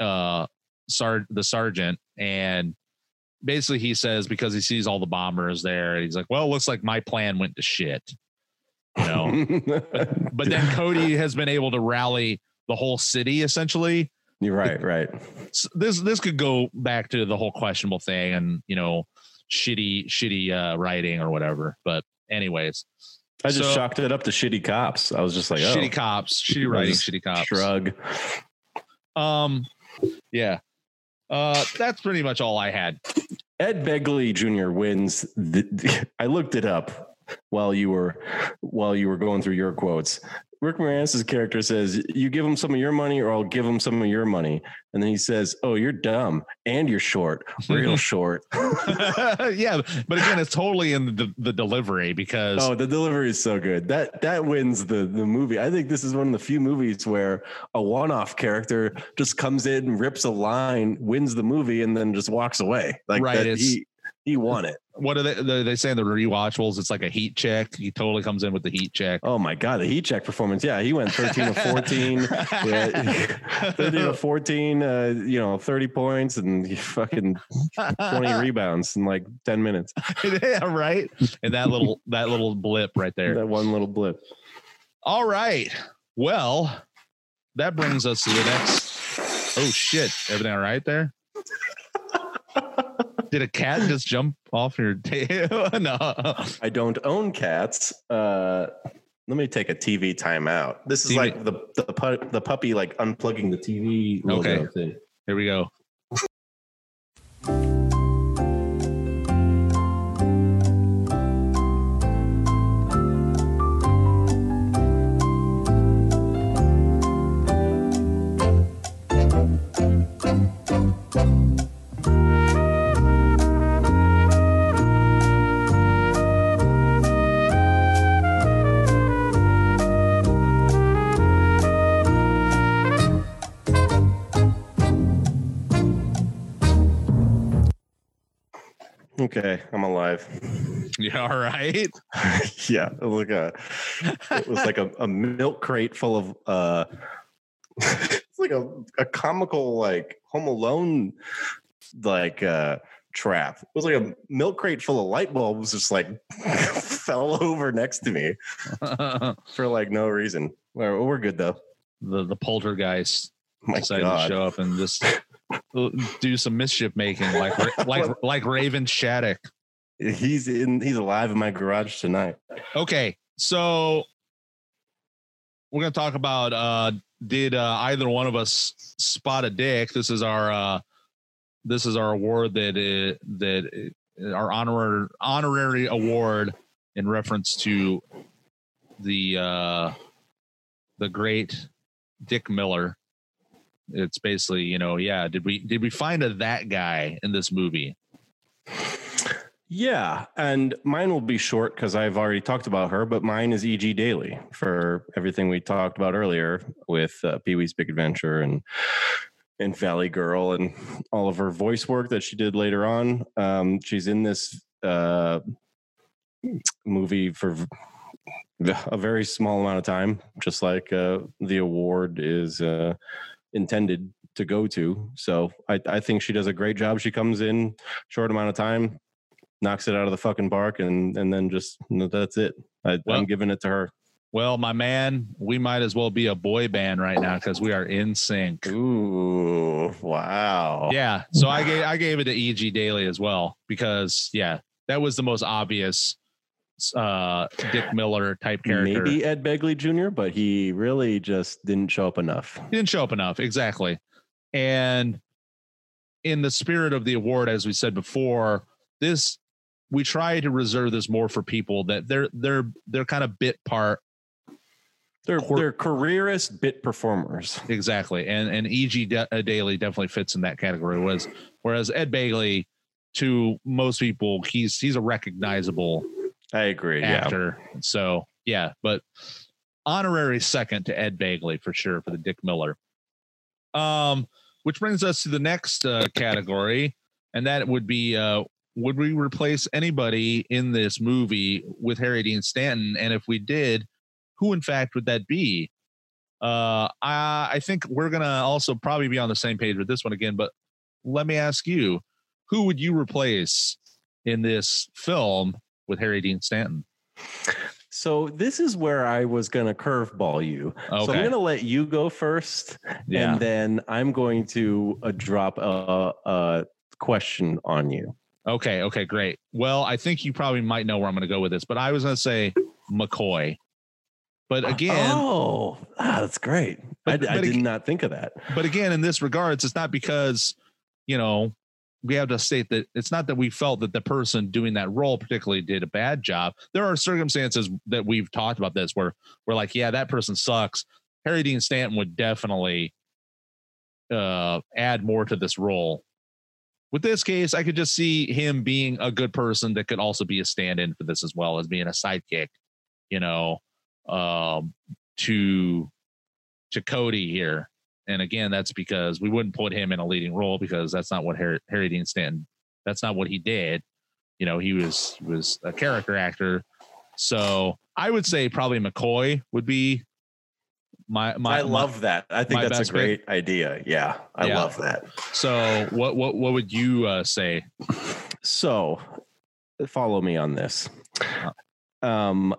uh, Sar- the sergeant. And basically he says, because he sees all the bombers there, he's like, well, it looks like my plan went to shit. You know, but, but then Cody has been able to rally the whole city essentially. You're right. Right. So this, this could go back to the whole questionable thing and, you know, shitty, shitty, uh, writing or whatever. But anyways, I just so, chalked it up to shitty cops. I was just like, oh, shitty cops, shitty writing, shitty cops. Shrug. Um, yeah. Uh, that's pretty much all I had. Ed Begley Junior wins. The, the, I looked it up. While you were while you were going through your quotes, Rick Moranis' character says, "You give him some of your money, or I'll give him some of your money." And then he says, "Oh, you're dumb and you're short, real short." Yeah, but again, it's totally in the, the delivery because oh, the delivery is so good that that wins the the movie. I think this is one of the few movies where a one-off character just comes in, rips a line, wins the movie, and then just walks away. Like right, that, it's. He, He won it. What are they, they saying? The rewatchables? It's like a heat check. He totally comes in with the heat check. Oh my God. The heat check performance. Yeah. He went thirteen of fourteen, yeah, thirteen of fourteen, uh, you know, thirty points and fucking twenty rebounds in like ten minutes. Yeah, right. And that little, that little blip right there. That one little blip. All right. Well, that brings us to the next. Oh shit. Everything all right there? Did a cat just jump off your tail? No, I don't own cats. Uh, let me take a T V timeout. This is T V. Like the the, pu- the puppy like unplugging the T V. Okay, thing. Here we go. Okay, I'm alive. Yeah, all right. Yeah, it was like a, it was like a, a milk crate full of uh, it's like a, a comical like Home Alone like uh, trap. It was like a milk crate full of light bulbs just like fell over next to me for like no reason. We're, we're good though. The the poltergeist My decided God. to show up and just. Do some mischief making like like like Raven Shaddock. He's in. He's alive in my garage tonight. Okay, so we're gonna talk about uh, did uh, either one of us spot a dick? This is our uh, this is our award that uh, that uh, our honorary honorary award in reference to the uh, the great Dick Miller. It's basically, you know, yeah. Did we did we find a that guy in this movie? Yeah, and mine will be short because I've already talked about her. But mine is E G Daily for everything we talked about earlier with uh, Pee Wee's Big Adventure and and Valley Girl and all of her voice work that she did later on. Um, she's in this uh, movie for a very small amount of time, just like uh, the award is. Uh, intended to go to. So I, I think she does a great job. She comes in short amount of time, knocks it out of the fucking park, and and then just that's it. I, well, I'm giving it to her. Well, my man, we might as well be a boy band right now because we are in sync. Ooh, wow. Yeah. So I gave I gave it to E G Daily as well because yeah, that was the most obvious uh Dick Miller type character. Maybe Ed Begley Junior, but he really just didn't show up enough. He didn't show up enough, exactly. And in the spirit of the award, as we said before, this we try to reserve this more for people that they're they're they're kind of bit part. They're cor- they're careerist bit performers. Exactly. And and E G De- Daily definitely fits in that category. Was whereas Ed Begley, to most people, he's he's a recognizable I agree. After. Yeah. So yeah, but honorary second to Ed Begley for sure for the Dick Miller. Um, which brings us to the next uh, category, and that would be uh, would we replace anybody in this movie with Harry Dean Stanton? And if we did, who in fact would that be? Uh, I, I think we're going to also probably be on the same page with this one again, but let me ask you, who would you replace in this film with Harry Dean Stanton? So this is where I was going to curveball you. Okay. So I'm going to let you go first, yeah. and then I'm going to uh, drop a, a question on you. Okay. Okay, great. Well, I think you probably might know where I'm going to go with this, but I was going to say McCoy. But again, oh, oh that's great. But, I, but I did again, not think of that. But again, in this regards, it's not because, you know, we have to state that it's not that we felt that the person doing that role particularly did a bad job. There are circumstances that we've talked about this where we're like, yeah, that person sucks. Harry Dean Stanton would definitely uh, add more to this role. With this case, I could just see him being a good person that could also be a stand-in for this as well as being a sidekick, you know, um, to, to Cody here. And again, that's because we wouldn't put him in a leading role because that's not what Harry, Harry Dean Stanton, that's not what he did. You know, he was, was a character actor. So I would say probably McCoy would be my, my, I love my, that. I think that's a great pick. idea. Yeah. I yeah. love that. So what, what, what would you uh, say? So follow me on this. Um,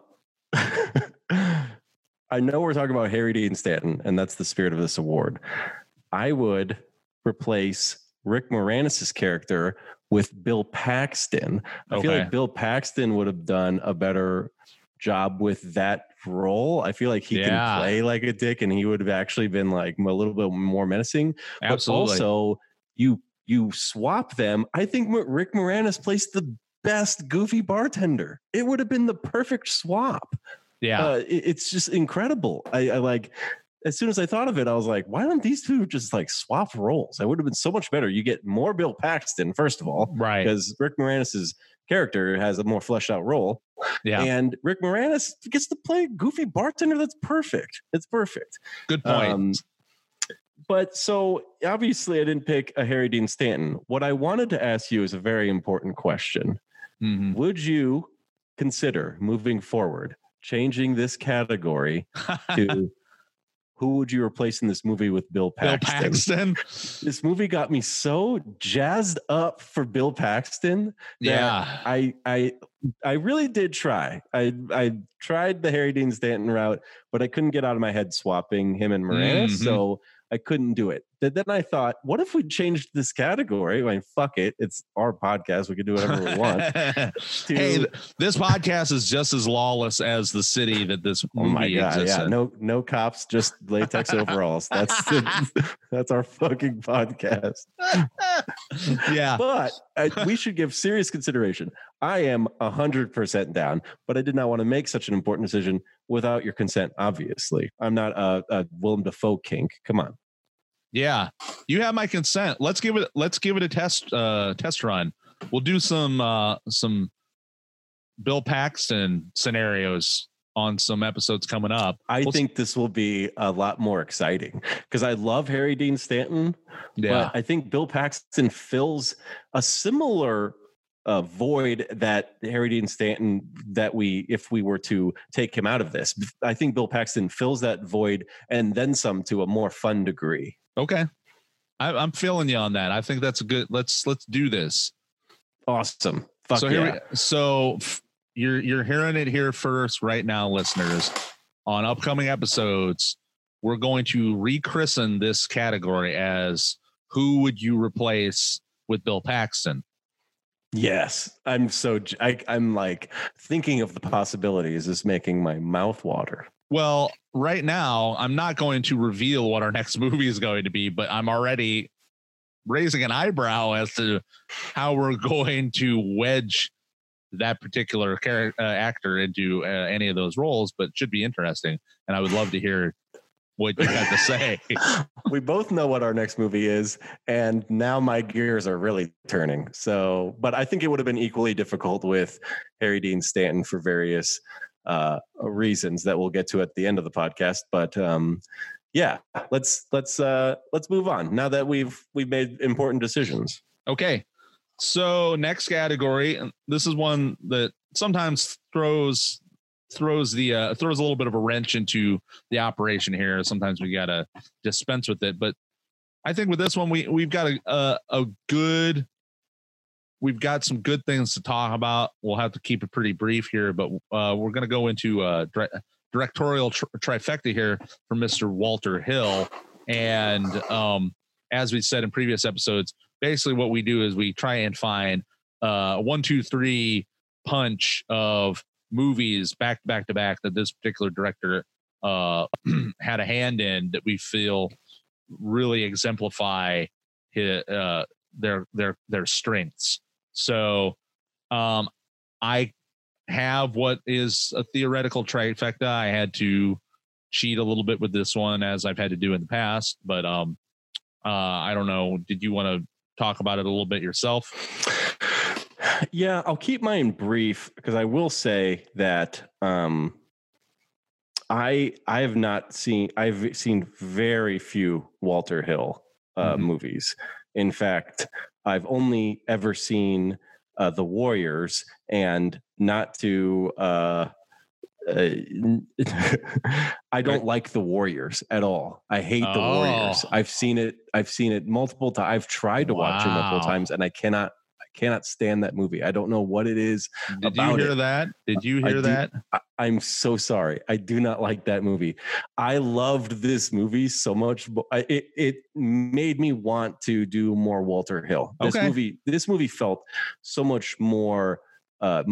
I know we're talking about Harry Dean Stanton, and that's the spirit of this award. I would replace Rick Moranis' character with Bill Paxton. I okay. feel like Bill Paxton would have done a better job with that role. I feel like he yeah. can play like a dick, and he would have actually been like a little bit more menacing. Absolutely. But also, you you swap them. I think Rick Moranis plays the best goofy bartender. It would have been the perfect swap. Yeah, uh, it, it's just incredible. I, I like as soon as I thought of it, I was like, why don't these two just like swap roles? That would have been so much better. You get more Bill Paxton, first of all, right? Because Rick Moranis's character has a more fleshed out role. Yeah, and Rick Moranis gets to play a goofy bartender. That's perfect. It's perfect. Good point. Um, but so obviously, I didn't pick a Harry Dean Stanton. What I wanted to ask you is a very important question. Mm-hmm. Would you consider moving forward changing this category to who would you replace in this movie with Bill Paxton? Bill Paxton? This movie got me so jazzed up for Bill Paxton. Yeah. I, I, I really did try. I, I tried the Harry Dean Stanton route, but I couldn't get out of my head swapping him and Moranis. Mm-hmm. So I couldn't do it. But then I thought, what if we changed this category? I mean, fuck it. It's our podcast. We can do whatever we want. to- hey, this podcast is just as lawless as the city that this movie oh my God, exists yeah. in. No, no cops, just latex overalls. That's the, that's our fucking podcast. yeah. But I, we should give serious consideration. I am one hundred percent down, but I did not want to make such an important decision without your consent, obviously. I'm not a, a Willem Dafoe kink. Come on. Yeah, you have my consent. Let's give it. Let's give it a test. Uh, test run. We'll do some uh, some Bill Paxton scenarios on some episodes coming up. I we'll think s- this will be a lot more exciting because I love Harry Dean Stanton. Yeah, but I think Bill Paxton fills a similar uh, void that Harry Dean Stanton. That we, if we were to take him out of this, I think Bill Paxton fills that void and then some to a more fun degree. Okay. I, I'm feeling you on that. I think that's a good, let's, let's do this. Awesome. Fuck so here yeah. we, so f- you're, you're hearing it here first right now, listeners. On upcoming episodes, we're going to rechristen this category as who would you replace with Bill Paxton? Yes. I'm so, I, I'm like thinking of the possibilities is making my mouth water. Well, right now, I'm not going to reveal what our next movie is going to be, but I'm already raising an eyebrow as to how we're going to wedge that particular character, uh, actor into uh, any of those roles, but it should be interesting. And I would love to hear what you have to say. We both know what our next movie is, and now my gears are really turning. So, but I think it would have been equally difficult with Harry Dean Stanton for various uh, reasons that we'll get to at the end of the podcast. But um, yeah, let's let's uh, let's move on now that we've we've made important decisions. Okay, so next category. This is one that sometimes throws throws the uh, throws a little bit of a wrench into the operation here. Sometimes we gotta dispense with it, but I think with this one, we we've got a, a a good, we've got some good things to talk about. We'll have to keep it pretty brief here, but uh, we're going to go into uh, dire- directorial tr- trifecta here for Mister Walter Hill. And um, as we said in previous episodes, basically what we do is we try and find uh, one, two, three punch of movies back to back to back that this particular director uh, had a hand in that we feel really exemplify his, uh, their their their strengths. So um, I have what is a theoretical trifecta. I had to cheat a little bit with this one, as I've had to do in the past. But um, uh, I don't know. Did you want to talk about it a little bit yourself? Yeah, I'll keep mine brief because I will say that um, I I have not seen I've seen very few Walter Hill uh, mm-hmm. movies. In fact, I've only ever seen uh, The Warriors, and not to uh, uh, I don't like The Warriors at all. I hate oh. The Warriors. I've seen it. I've seen it multiple times. I've tried to wow. watch it multiple times, and I cannot. I cannot stand that movie. I don't know what it is. Did about you hear it. that? Did you hear I that? Do, I, I'm so sorry. I do not like that movie. I loved this movie so much, but I, it it made me want to do more Walter Hill. This okay. movie, this movie felt so much more uh,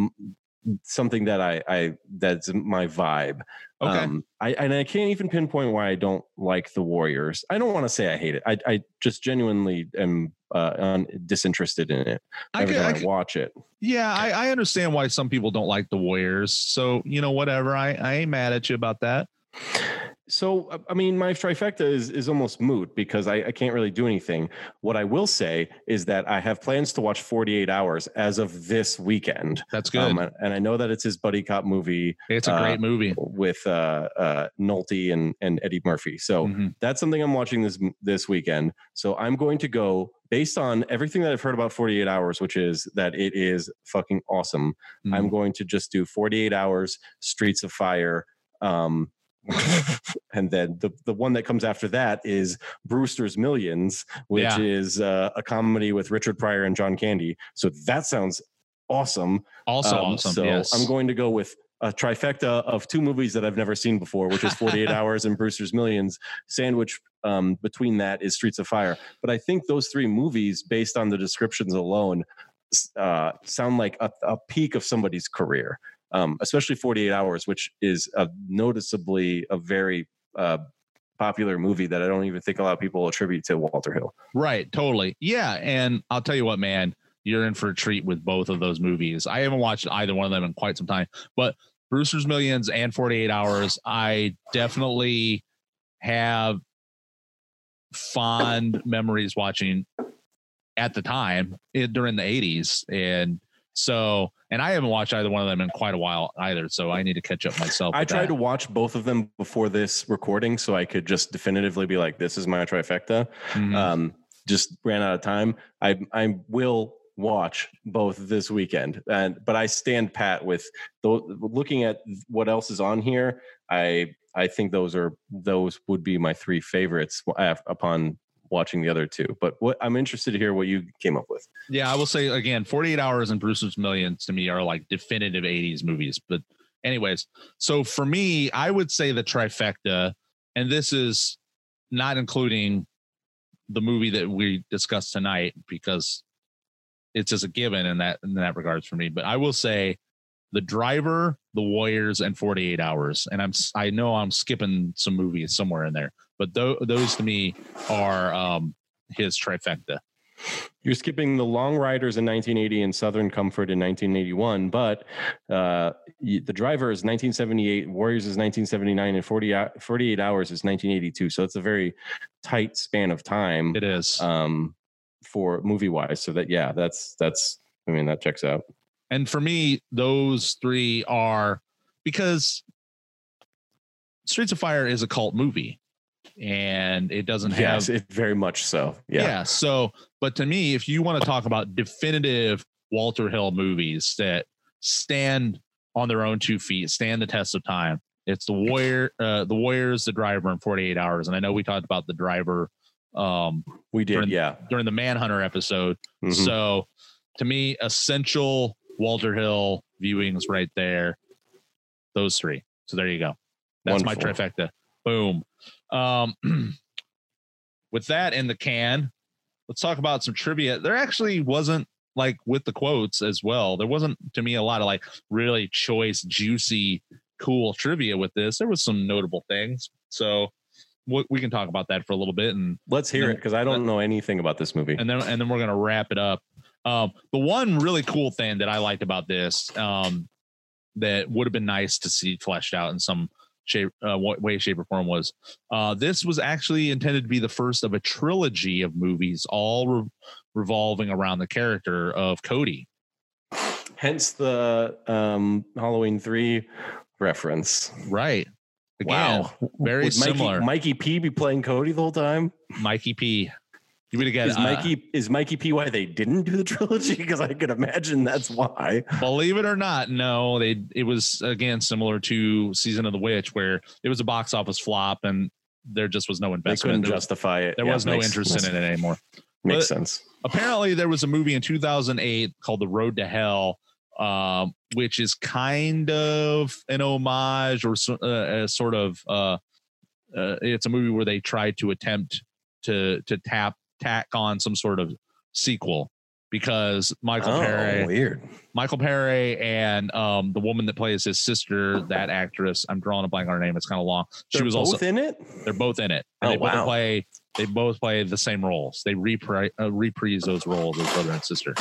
something that I, I that's my vibe. Okay. Um, I and I can't even pinpoint why I don't like The Warriors. I don't want to say I hate it. I I just genuinely am uh, un- disinterested in it. I every could, time I, I could, watch it. Yeah, I, I understand why some people don't like The Warriors. So you know, whatever. I, I ain't mad at you about that. So I mean, my trifecta is is almost moot because I, I can't really do anything. What I will say is that I have plans to watch forty-eight hours as of this weekend. That's good. Um, and I know that it's his buddy cop movie. It's a great uh, movie with uh, uh, Nolte and, and Eddie Murphy. So mm-hmm. that's something I'm watching this this weekend. So I'm going to go based on everything that I've heard about forty-eight hours, which is that it is fucking awesome. Mm-hmm. I'm going to just do forty-eight hours, Streets of Fire. Um, and then the, the one that comes after that is Brewster's Millions, which yeah. is uh, a comedy with Richard Pryor and John Candy. So that sounds awesome. Also um, awesome. So yes. I'm going to go with a trifecta of two movies that I've never seen before, which is forty-eight Hours and Brewster's Millions. Sandwich um, between that is Streets of Fire. But I think those three movies, based on the descriptions alone, uh, sound like a, a peak of somebody's career. Um, especially forty-eight hours, which is a noticeably a very uh, popular movie that I don't even think a lot of people attribute to Walter Hill. Right. Totally. Yeah. And I'll tell you what, man, you're in for a treat with both of those movies. I haven't watched either one of them in quite some time, but Brewster's Millions and forty-eight hours, I definitely have fond memories watching at the time it, during the eighties. And so, and I haven't watched either one of them in quite a while either, so I need to catch up myself. I tried that. to watch both of them before this recording, so I could just definitively be like, "This is my trifecta." Mm-hmm. Um, just ran out of time. I I will watch both this weekend, and but I stand pat with those, looking at what else is on here. I I think those are those would be my three favorites upon watching the other two, but what I'm interested to hear what you came up with. Yeah, I will say again, forty-eight hours and Brewster's Millions to me are like definitive eighties movies. But anyways, so for me, I would say the trifecta, and this is not including the movie that we discussed tonight because it's just a given in that, in that regards for me, but I will say The Driver, The Warriors, and forty-eight hours. And I'm, I know I'm skipping some movies somewhere in there, but th- those to me are um, his trifecta. You're skipping The Long Riders in nineteen eighty and Southern Comfort in nineteen eighty-one, but uh, The Driver is nineteen seventy-eight, Warriors is nineteen seventy-nine, and forty, forty-eight Hours is nineteen eighty-two. So it's a very tight span of time. It is. Um, for movie-wise. So that, yeah, that's, that's, I mean, that checks out. And for me, those three are because Streets of Fire is a cult movie and it doesn't yes, have it very much so. Yeah. yeah. So, but to me, if you want to talk about definitive Walter Hill movies that stand on their own two feet, stand the test of time, it's the Warrior, uh, the Warriors, The Driver, and forty-eight hours. And I know we talked about The Driver. Um, we did. During, yeah. During the Manhunter episode. Mm-hmm. So to me, essential Walter Hill viewings right there. Those three. So there you go. That's Wonderful. My trifecta. Boom. Um, with that in the can, let's talk about some trivia. There actually wasn't, like with the quotes as well, there wasn't to me a lot of like really choice, juicy, cool trivia with this. There was some notable things. So w- we can talk about that for a little bit and let's hear it. Cause I don't uh, know anything about this movie. And then, and then we're going to wrap it up. Um, the one really cool thing that I liked about this, um, that would have been nice to see fleshed out in some shape, uh, way, shape, or form was uh, this was actually intended to be the first of a trilogy of movies, all re- revolving around the character of Cody. Hence the um, Halloween three reference. Right. Again, wow. Very Would similar. Mikey, Mikey P be playing Cody the whole time? Mikey P. You would have got, is, uh, Mikey, is Mikey P why they didn't do the trilogy? Because I could imagine that's why. Believe it or not, no. they It was, again, similar to Season of the Witch, where it was a box office flop and there just was no investment. They couldn't justify it. There yeah, was no makes, interest makes, in it anymore. Makes but sense. Apparently, there was a movie in two thousand eight called The Road to Hell, um, which is kind of an homage or so, uh, a sort of... Uh, uh, it's a movie where they try to attempt to to tap tack on some sort of sequel because Michael oh, Paré, weird. Michael Paré and um, the woman that plays his sister, that actress, I'm drawing a blank on her name. It's kind of long. She they're was both also in it. They're both in it. And oh, they both wow. play. They both play the same roles. They repri- uh, reprise those roles as brother and sister.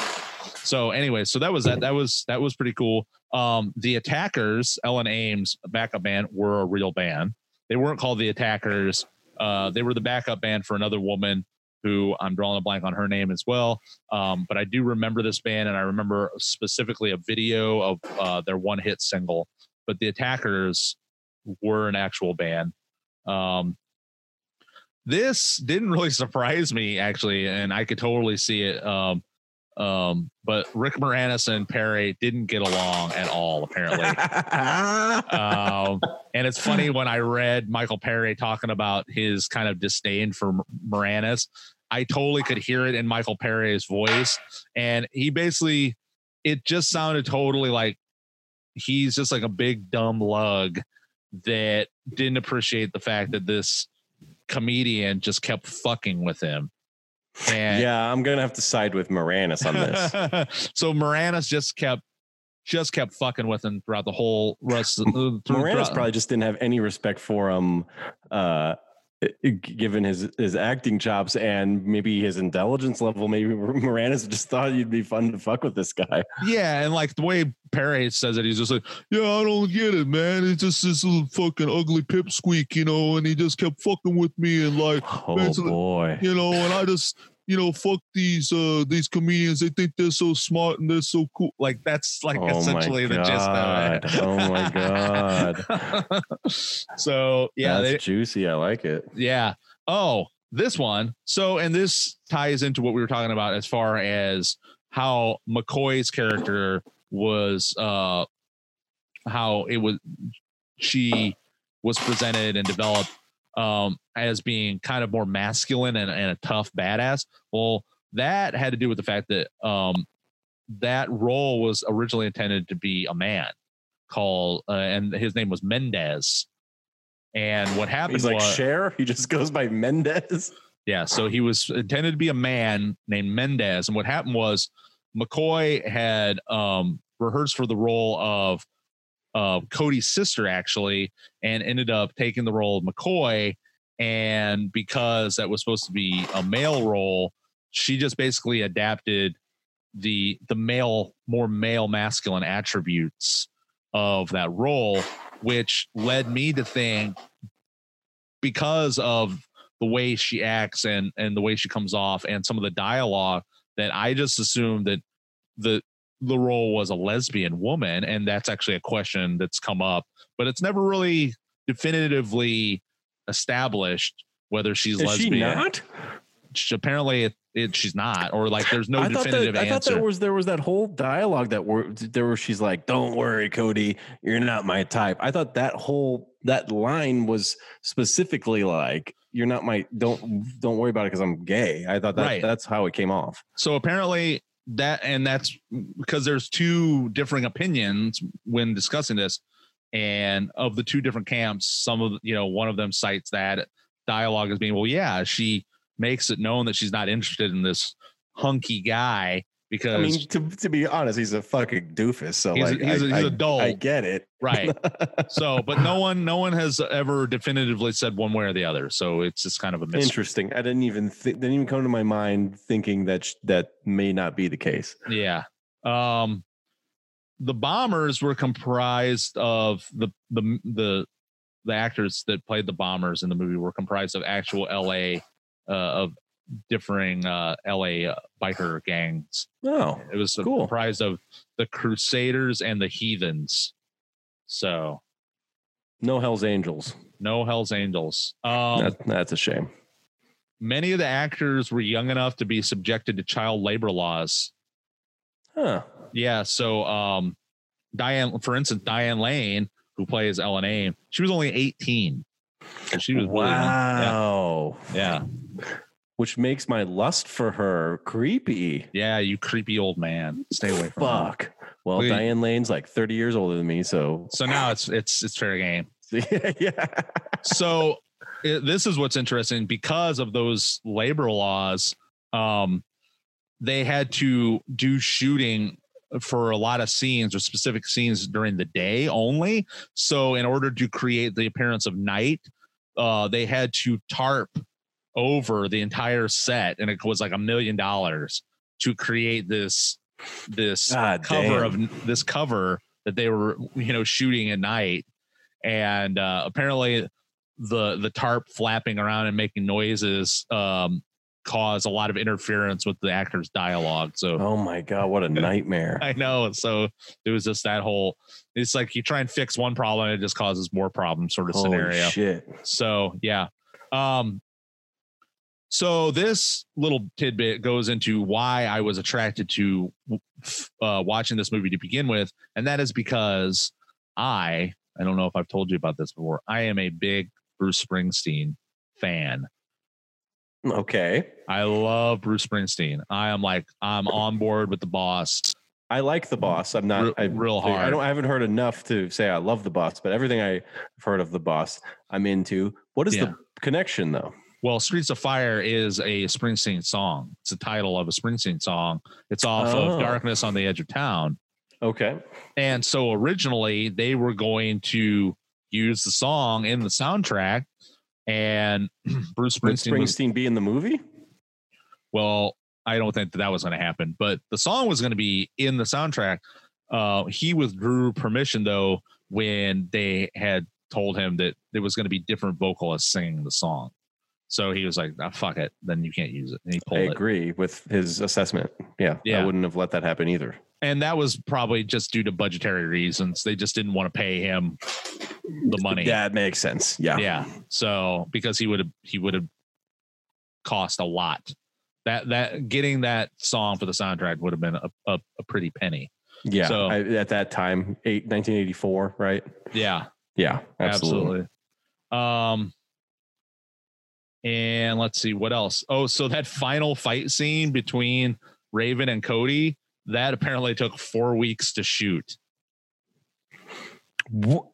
So anyway, so that was that. That was that was pretty cool. Um, the Attackers, Ellen Aim's backup band, were a real band. They weren't called the Attackers. Uh, they were the backup band for another woman who I'm drawing a blank on her name as well. Um, but I do remember this band, and I remember specifically a video of uh, their one hit single. But the Attackers were an actual band. Um, this didn't really surprise me, actually, and I could totally see it. Um, um, but Rick Moranis and Perry didn't get along at all, apparently. um, and it's funny when I read Michael Paré talking about his kind of disdain for M- Moranis, I totally could hear it in Michael Parré's voice. And he basically, it just sounded totally like he's just like a big dumb lug that didn't appreciate the fact that this comedian just kept fucking with him. And yeah, I'm going to have to side with Moranis on this. So Moranis just kept just kept fucking with him throughout the whole rest of the Moranis probably just didn't have any respect for him uh given his his acting chops and maybe his intelligence level. Maybe Moranis just thought you'd be fun to fuck with this guy. Yeah, and like the way Perry says it, he's just like, yeah, I don't get it, man. It's just this little fucking ugly pipsqueak, you know, and he just kept fucking with me and like, oh boy, you know, and I just, you know, fuck these uh these comedians. They think they're so smart and they're so cool. Like that's like oh essentially the gist of it. Oh my god. So yeah, that's they, juicy. I like it. Yeah. Oh, this one. So, and this ties into what we were talking about as far as how McCoy's character was, uh, how it was, she was presented and developed um as being kind of more masculine and, and a tough badass. Well, that had to do with the fact that um that role was originally intended to be a man called uh, and his name was Mendez. And what happened He's like was, Cher, he just goes by Mendez. Yeah, so he was intended to be a man named Mendez. And what happened was McCoy had um rehearsed for the role of Uh, Cody's sister, actually, and ended up taking the role of McCoy. And because that was supposed to be a male role, she just basically adapted the the male, more male masculine attributes of that role, which led me to think, because of the way she acts and and the way she comes off and some of the dialogue, that I just assumed that the the role was a lesbian woman. And that's actually a question that's come up, but it's never really definitively established whether she's Is lesbian. She not? She, apparently it, it, she's not, or like there's no I definitive that, I answer. I thought there was, there was that whole dialogue that were, there where she's like, don't worry, Cody, you're not my type. I thought that whole, that line was specifically like, you're not my, don't, don't worry about it because I'm gay. I thought that right. that's how it came off. So apparently that, and that's because there's two differing opinions when discussing this, and of the two different camps, some of, you know, one of them cites that dialogue as being, well, yeah, she makes it known that she's not interested in this hunky guy because I mean, to, to be honest, he's a fucking doofus. So he's, like, he's, I, a, he's I, a dolt. I get it. Right. So, but no one, no one has ever definitively said one way or the other. So it's just kind of a mystery. Interesting. I didn't even th- didn't even come to my mind thinking that sh- that may not be the case. Yeah. Um, the Bombers were comprised of the, the, the, the actors that played the Bombers in the movie were comprised of actual L A Uh, of differing uh, L A uh, biker gangs. Oh, it was cool. Comprised of the Crusaders and the Heathens. So, no Hell's Angels. No Hell's Angels. Um, that, that's a shame. Many of the actors were young enough to be subjected to child labor laws. Huh. Yeah. So, um, Diane, for instance, Diane Lane, who plays Ellen Aim, she was only eighteen. So she was wow. Yeah. yeah. Which makes my lust for her creepy. Yeah, you creepy old man. Stay away from Fuck. Her. Well, Please. Diane Lane's like thirty years older than me, so so now it's it's it's fair game. yeah, yeah. So it, this is what's interesting because of those labor laws. Um, they had to do shooting for a lot of scenes or specific scenes during the day only. So in order to create the appearance of night, uh, they had to tarp over the entire set, and it was like a million dollars to create this this God cover damn. of this cover that they were, you know, shooting at night. And uh, apparently the the tarp flapping around and making noises um, cause a lot of interference with the actors' dialogue. So oh my God, what a nightmare. I know. So it was just that whole, it's like you try and fix one problem and it just causes more problems sort of Holy scenario. Shit. So yeah. Um, So this little tidbit goes into why I was attracted to uh, watching this movie to begin with. And that is because I, I don't know if I've told you about this before. I am a big Bruce Springsteen fan. Okay. I love Bruce Springsteen. I am like, I'm on board with The Boss. I like The Boss. I'm not I, real hard. I don't. I haven't heard enough to say I love The Boss, but everything I've heard of The Boss, I'm into. What is yeah. the connection though? Well, Streets of Fire is a Springsteen song. It's the title of a Springsteen song. It's off oh. of Darkness on the Edge of Town. Okay. And so originally they were going to use the song in the soundtrack, and Bruce Springsteen Would Springsteen was, be in the movie? Well, I don't think that, that was going to happen, but the song was going to be in the soundtrack. Uh, he withdrew permission though, when they had told him that there was going to be different vocalists singing the song. So he was like, oh, fuck it. Then you can't use it. And he pulled I agree it. with his assessment. Yeah, yeah. I wouldn't have let that happen either. And that was probably just due to budgetary reasons. They just didn't want to pay him the money. That makes sense. Yeah. Yeah. So because he would have, he would have cost a lot. That, that getting that song for the soundtrack would have been a, a, a pretty penny. Yeah. So I, at that time, eight, nineteen eighty-four, right? Yeah. Yeah. Absolutely. absolutely. Um, And let's see what else. Oh, so that final fight scene between Raven and Cody, that apparently took four weeks to shoot. What?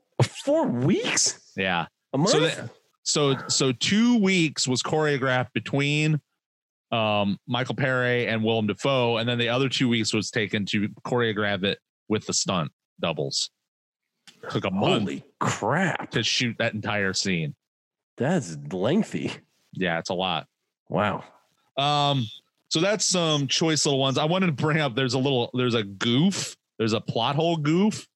Four weeks? Yeah. A month? So, that, so, so two weeks was choreographed between um, Michael Paré and Willem Dafoe. And then the other two weeks was taken to choreograph it with the stunt doubles. It took a month. Holy crap. To shoot that entire scene. That's lengthy. Yeah, it's a lot. Wow. Um, so that's some choice little ones. I wanted to bring up, there's a little, there's a goof, there's a plot hole goof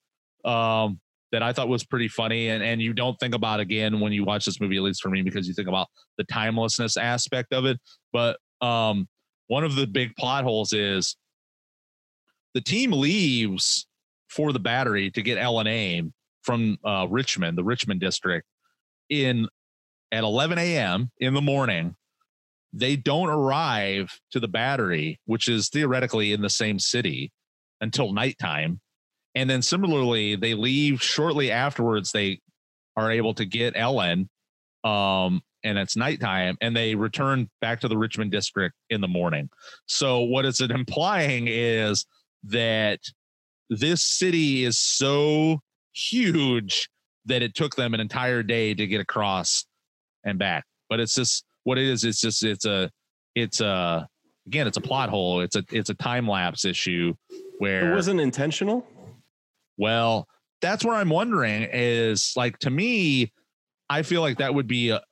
um, that I thought was pretty funny. And, and you don't think about again when you watch this movie, at least for me, because you think about the timelessness aspect of it. But um, one of the big plot holes is the team leaves for the Battery to get Ellen Aim from uh, Richmond, the Richmond district, in at eleven a.m. in the morning. They don't arrive to the Battery, which is theoretically in the same city, until nighttime. And then similarly, they leave shortly afterwards. They are able to get Ellen, um, and it's nighttime, and they return back to the Richmond district in the morning. So what it's implying is that this city is so huge that it took them an entire day to get across and back. But it's just what it is. It's just, it's a, it's a, again, it's a plot hole. It's a, it's a time lapse issue where it wasn't intentional. Well, that's where I'm wondering is, like, to me, I feel like that would be a,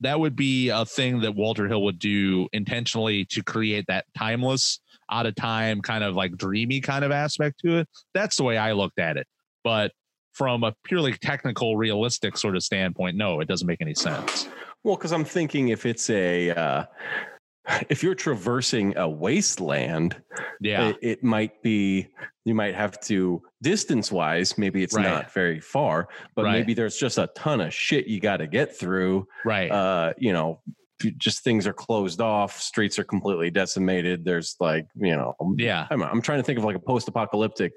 that would be a thing that Walter Hill would do intentionally to create that timeless, out of time, kind of like dreamy kind of aspect to it. That's the way I looked at it. But from a purely technical, realistic sort of standpoint, no, it doesn't make any sense. Well, because I'm thinking if it's a, uh, if you're traversing a wasteland, yeah, it, it might be, you might have to, distance wise, maybe it's right. not very far, but right. maybe there's just a ton of shit you got to get through. Right. Uh, you know, just things are closed off. Streets are completely decimated. There's like, you know, yeah, I'm, I'm trying to think of like a post-apocalyptic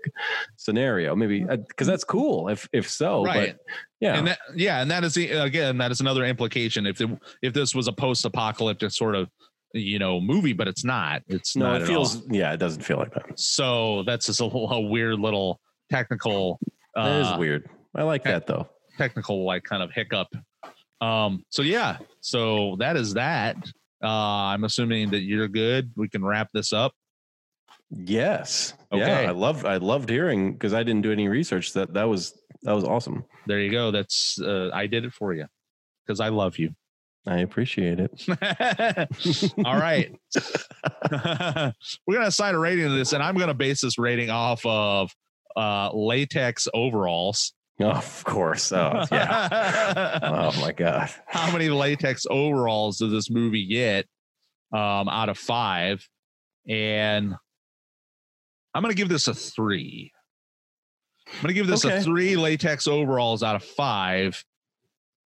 scenario, maybe, because that's cool. If, if so, right. But yeah. And that, yeah. And that is, the, again, that is another implication. If, it, if this was a post-apocalyptic sort of, you know, movie, but it's not, it's no, not, it feels, yeah, it doesn't feel like that. So that's just a, a weird little technical, uh, that is weird. I like te- that though. Technical, like kind of hiccup. Um, so yeah, so that is that. Uh, I'm assuming that you're good. We can wrap this up. Yes. Okay. Yeah, I love, I loved hearing, cause I didn't do any research. That, that was, that was awesome. There you go. That's, uh, I did it for you cause I love you. I appreciate it. All right. We're going to assign a rating to this, and I'm going to base this rating off of uh, latex overalls. Oh, of course. Oh, yeah. Oh, my God. How many latex overalls does this movie get um, out of five? And I'm going to give this a three. I'm going to give this okay. a three latex overalls out of five.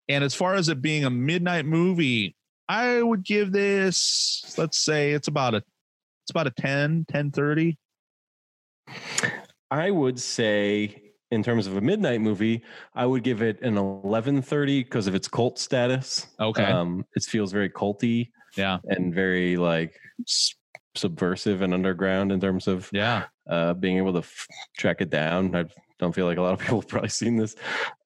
And as far as it being a midnight movie, I would give this, let's say it's about a, it's about a ten, ten thirty. I would say in terms of a midnight movie, I would give it an eleven thirty because of its cult status. Okay. Um, it feels very culty. Yeah. And very like subversive and underground in terms of yeah. uh, being able to f- track it down. I've, Don't feel like a lot of people have probably seen this.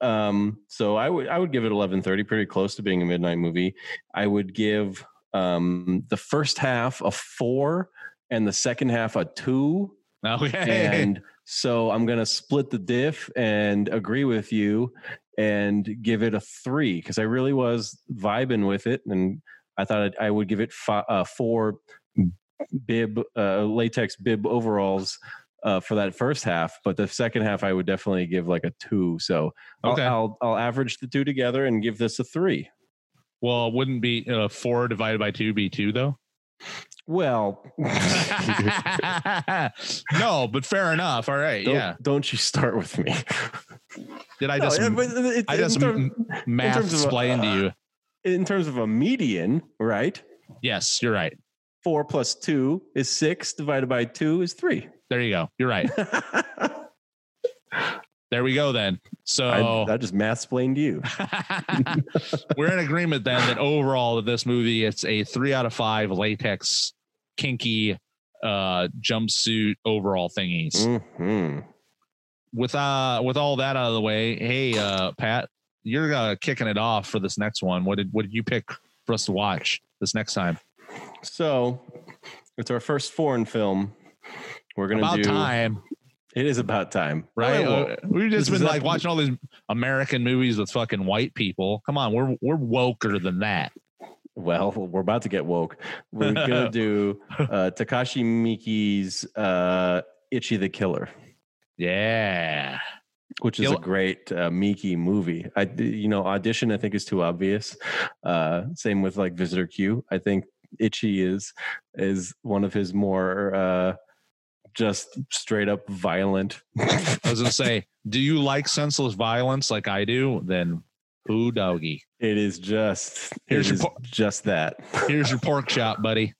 Um, so I would I would give it eleven thirty, pretty close to being a midnight movie. I would give um, the first half a four and the second half a two. Okay. And so I'm going to split the diff and agree with you and give it a three because I really was vibing with it. And I thought I would give it five, uh, four bib, uh, latex bib overalls Uh, for that first half, but the second half I would definitely give like a two. So okay. I'll, I'll I'll average the two together and give this a three. Well, wouldn't be uh, four divided by two be two though? Well, no, but fair enough. All right, don't, yeah. Don't you start with me? Did I just? No, it, it, I just term, math explain to you. In terms of a median, right? Yes, you're right. Four plus two is six. Divided by two is three. There you go. You're right. There we go then. So I, I just math-splained you. We're in agreement then that overall of this movie, it's a three out of five latex kinky uh, jumpsuit overall thingies. Mm-hmm. With uh, with all that out of the way, hey uh, Pat, you're uh, kicking it off for this next one. What did what did you pick for us to watch this next time? So it's our first foreign film. We're gonna about do time. It is about time, right? Well, we've just been like watching all these American movies with fucking white people. Come on, we're we're woker than that. Well, we're about to get woke. We're gonna do uh, Takashi Miki's uh, Itchy the Killer. Yeah, which is Kill- a great uh, Miki movie. I you know Audition I think is too obvious. Uh, same with like Visitor Q. I think Itchy is is one of his more. Uh, just straight up violent. I was gonna say, do you like senseless violence like I do? Then ooh, doggy. It is just here's it your is por- just that. Here's your pork chop, buddy.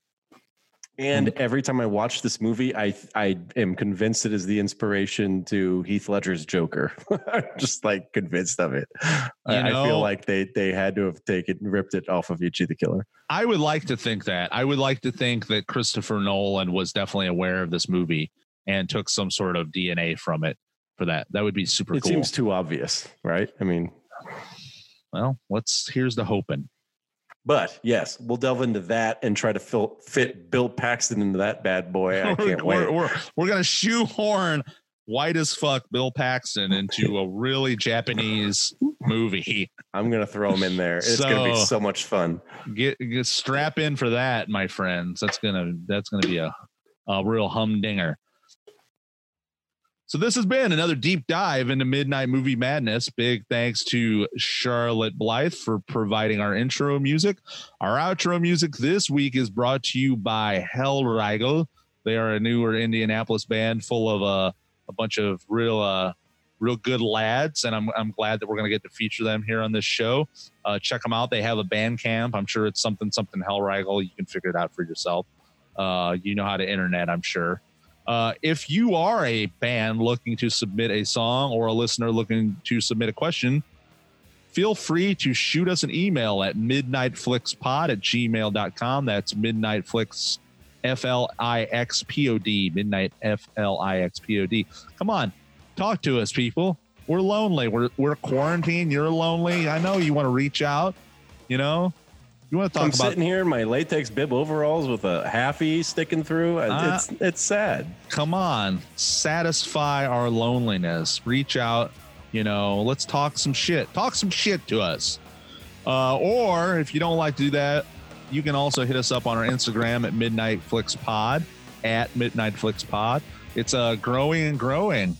And every time I watch this movie, I I am convinced it is the inspiration to Heath Ledger's Joker. I'm just like convinced of it. I, I feel like they they had to have taken ripped it off of Ichi the Killer. I would like to think that. I would like to think that Christopher Nolan was definitely aware of this movie and took some sort of D N A from it for that. That would be super it cool. It seems too obvious, right? I mean, well, let's here's the hoping. But yes, we'll delve into that and try to fill, fit Bill Paxton into that bad boy. I can't we're, wait. We're, we're going to shoehorn white as fuck Bill Paxton into a really Japanese movie. I'm going to throw him in there. It's so, going to be so much fun. Get, get strap in for that, my friends. That's going to that's going to be a, a real humdinger. So this has been another deep dive into Midnight Movie Madness. Big thanks to Charlotte Blythe for providing our intro music. Our outro music this week is brought to you by Hellrigel. They are a newer Indianapolis band full of uh, a bunch of real uh, real good lads, and I'm I'm glad that we're going to get to feature them here on this show. Uh, check them out. They have a band camp. I'm sure it's something, something Hellrigel. You can figure it out for yourself. Uh, you know how to internet, I'm sure. Uh, if you are a band looking to submit a song or a listener looking to submit a question, feel free to shoot us an email at midnightflixpod at gmail dot com. That's midnightflix, F L I X P O D, midnight F L I X P O D. Come on, talk to us, people. We're lonely. We're we're quarantined. You're lonely. I know you want to reach out, you know. You want to talk I'm about sitting here in my latex bib overalls with a halfie sticking through. Uh, it's it's sad. Come on, satisfy our loneliness. Reach out, you know. Let's talk some shit. Talk some shit to us. Uh, or if you don't like to do that, you can also hit us up on our Instagram at MidnightFlixPod at MidnightFlixPod. It's uh, growing and growing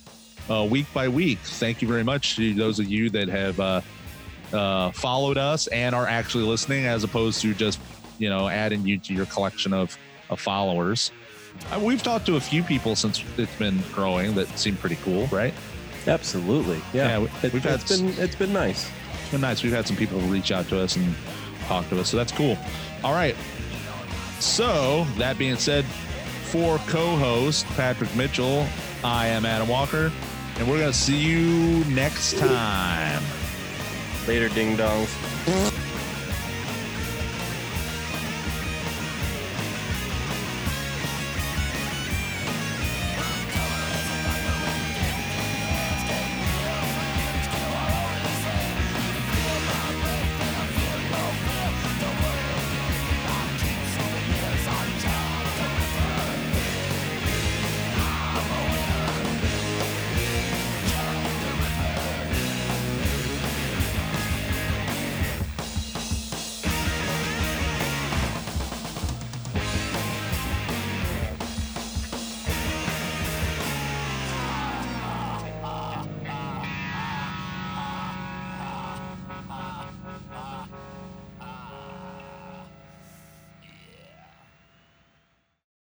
uh, week by week. Thank you very much to those of you that have. Uh, uh followed us and are actually listening, as opposed to just, you know, adding you to your collection of, of followers. I, we've talked to a few people since it's been growing that seem pretty cool, right? Absolutely. Yeah, yeah we, it, we've had, it's been it's been nice. It's been nice. We've had some people reach out to us and talk to us, so that's cool. All right. So that being said, for co-host Patrick Mitchell, I am Adam Walker, and we're gonna see you next time. Later, ding-dongs.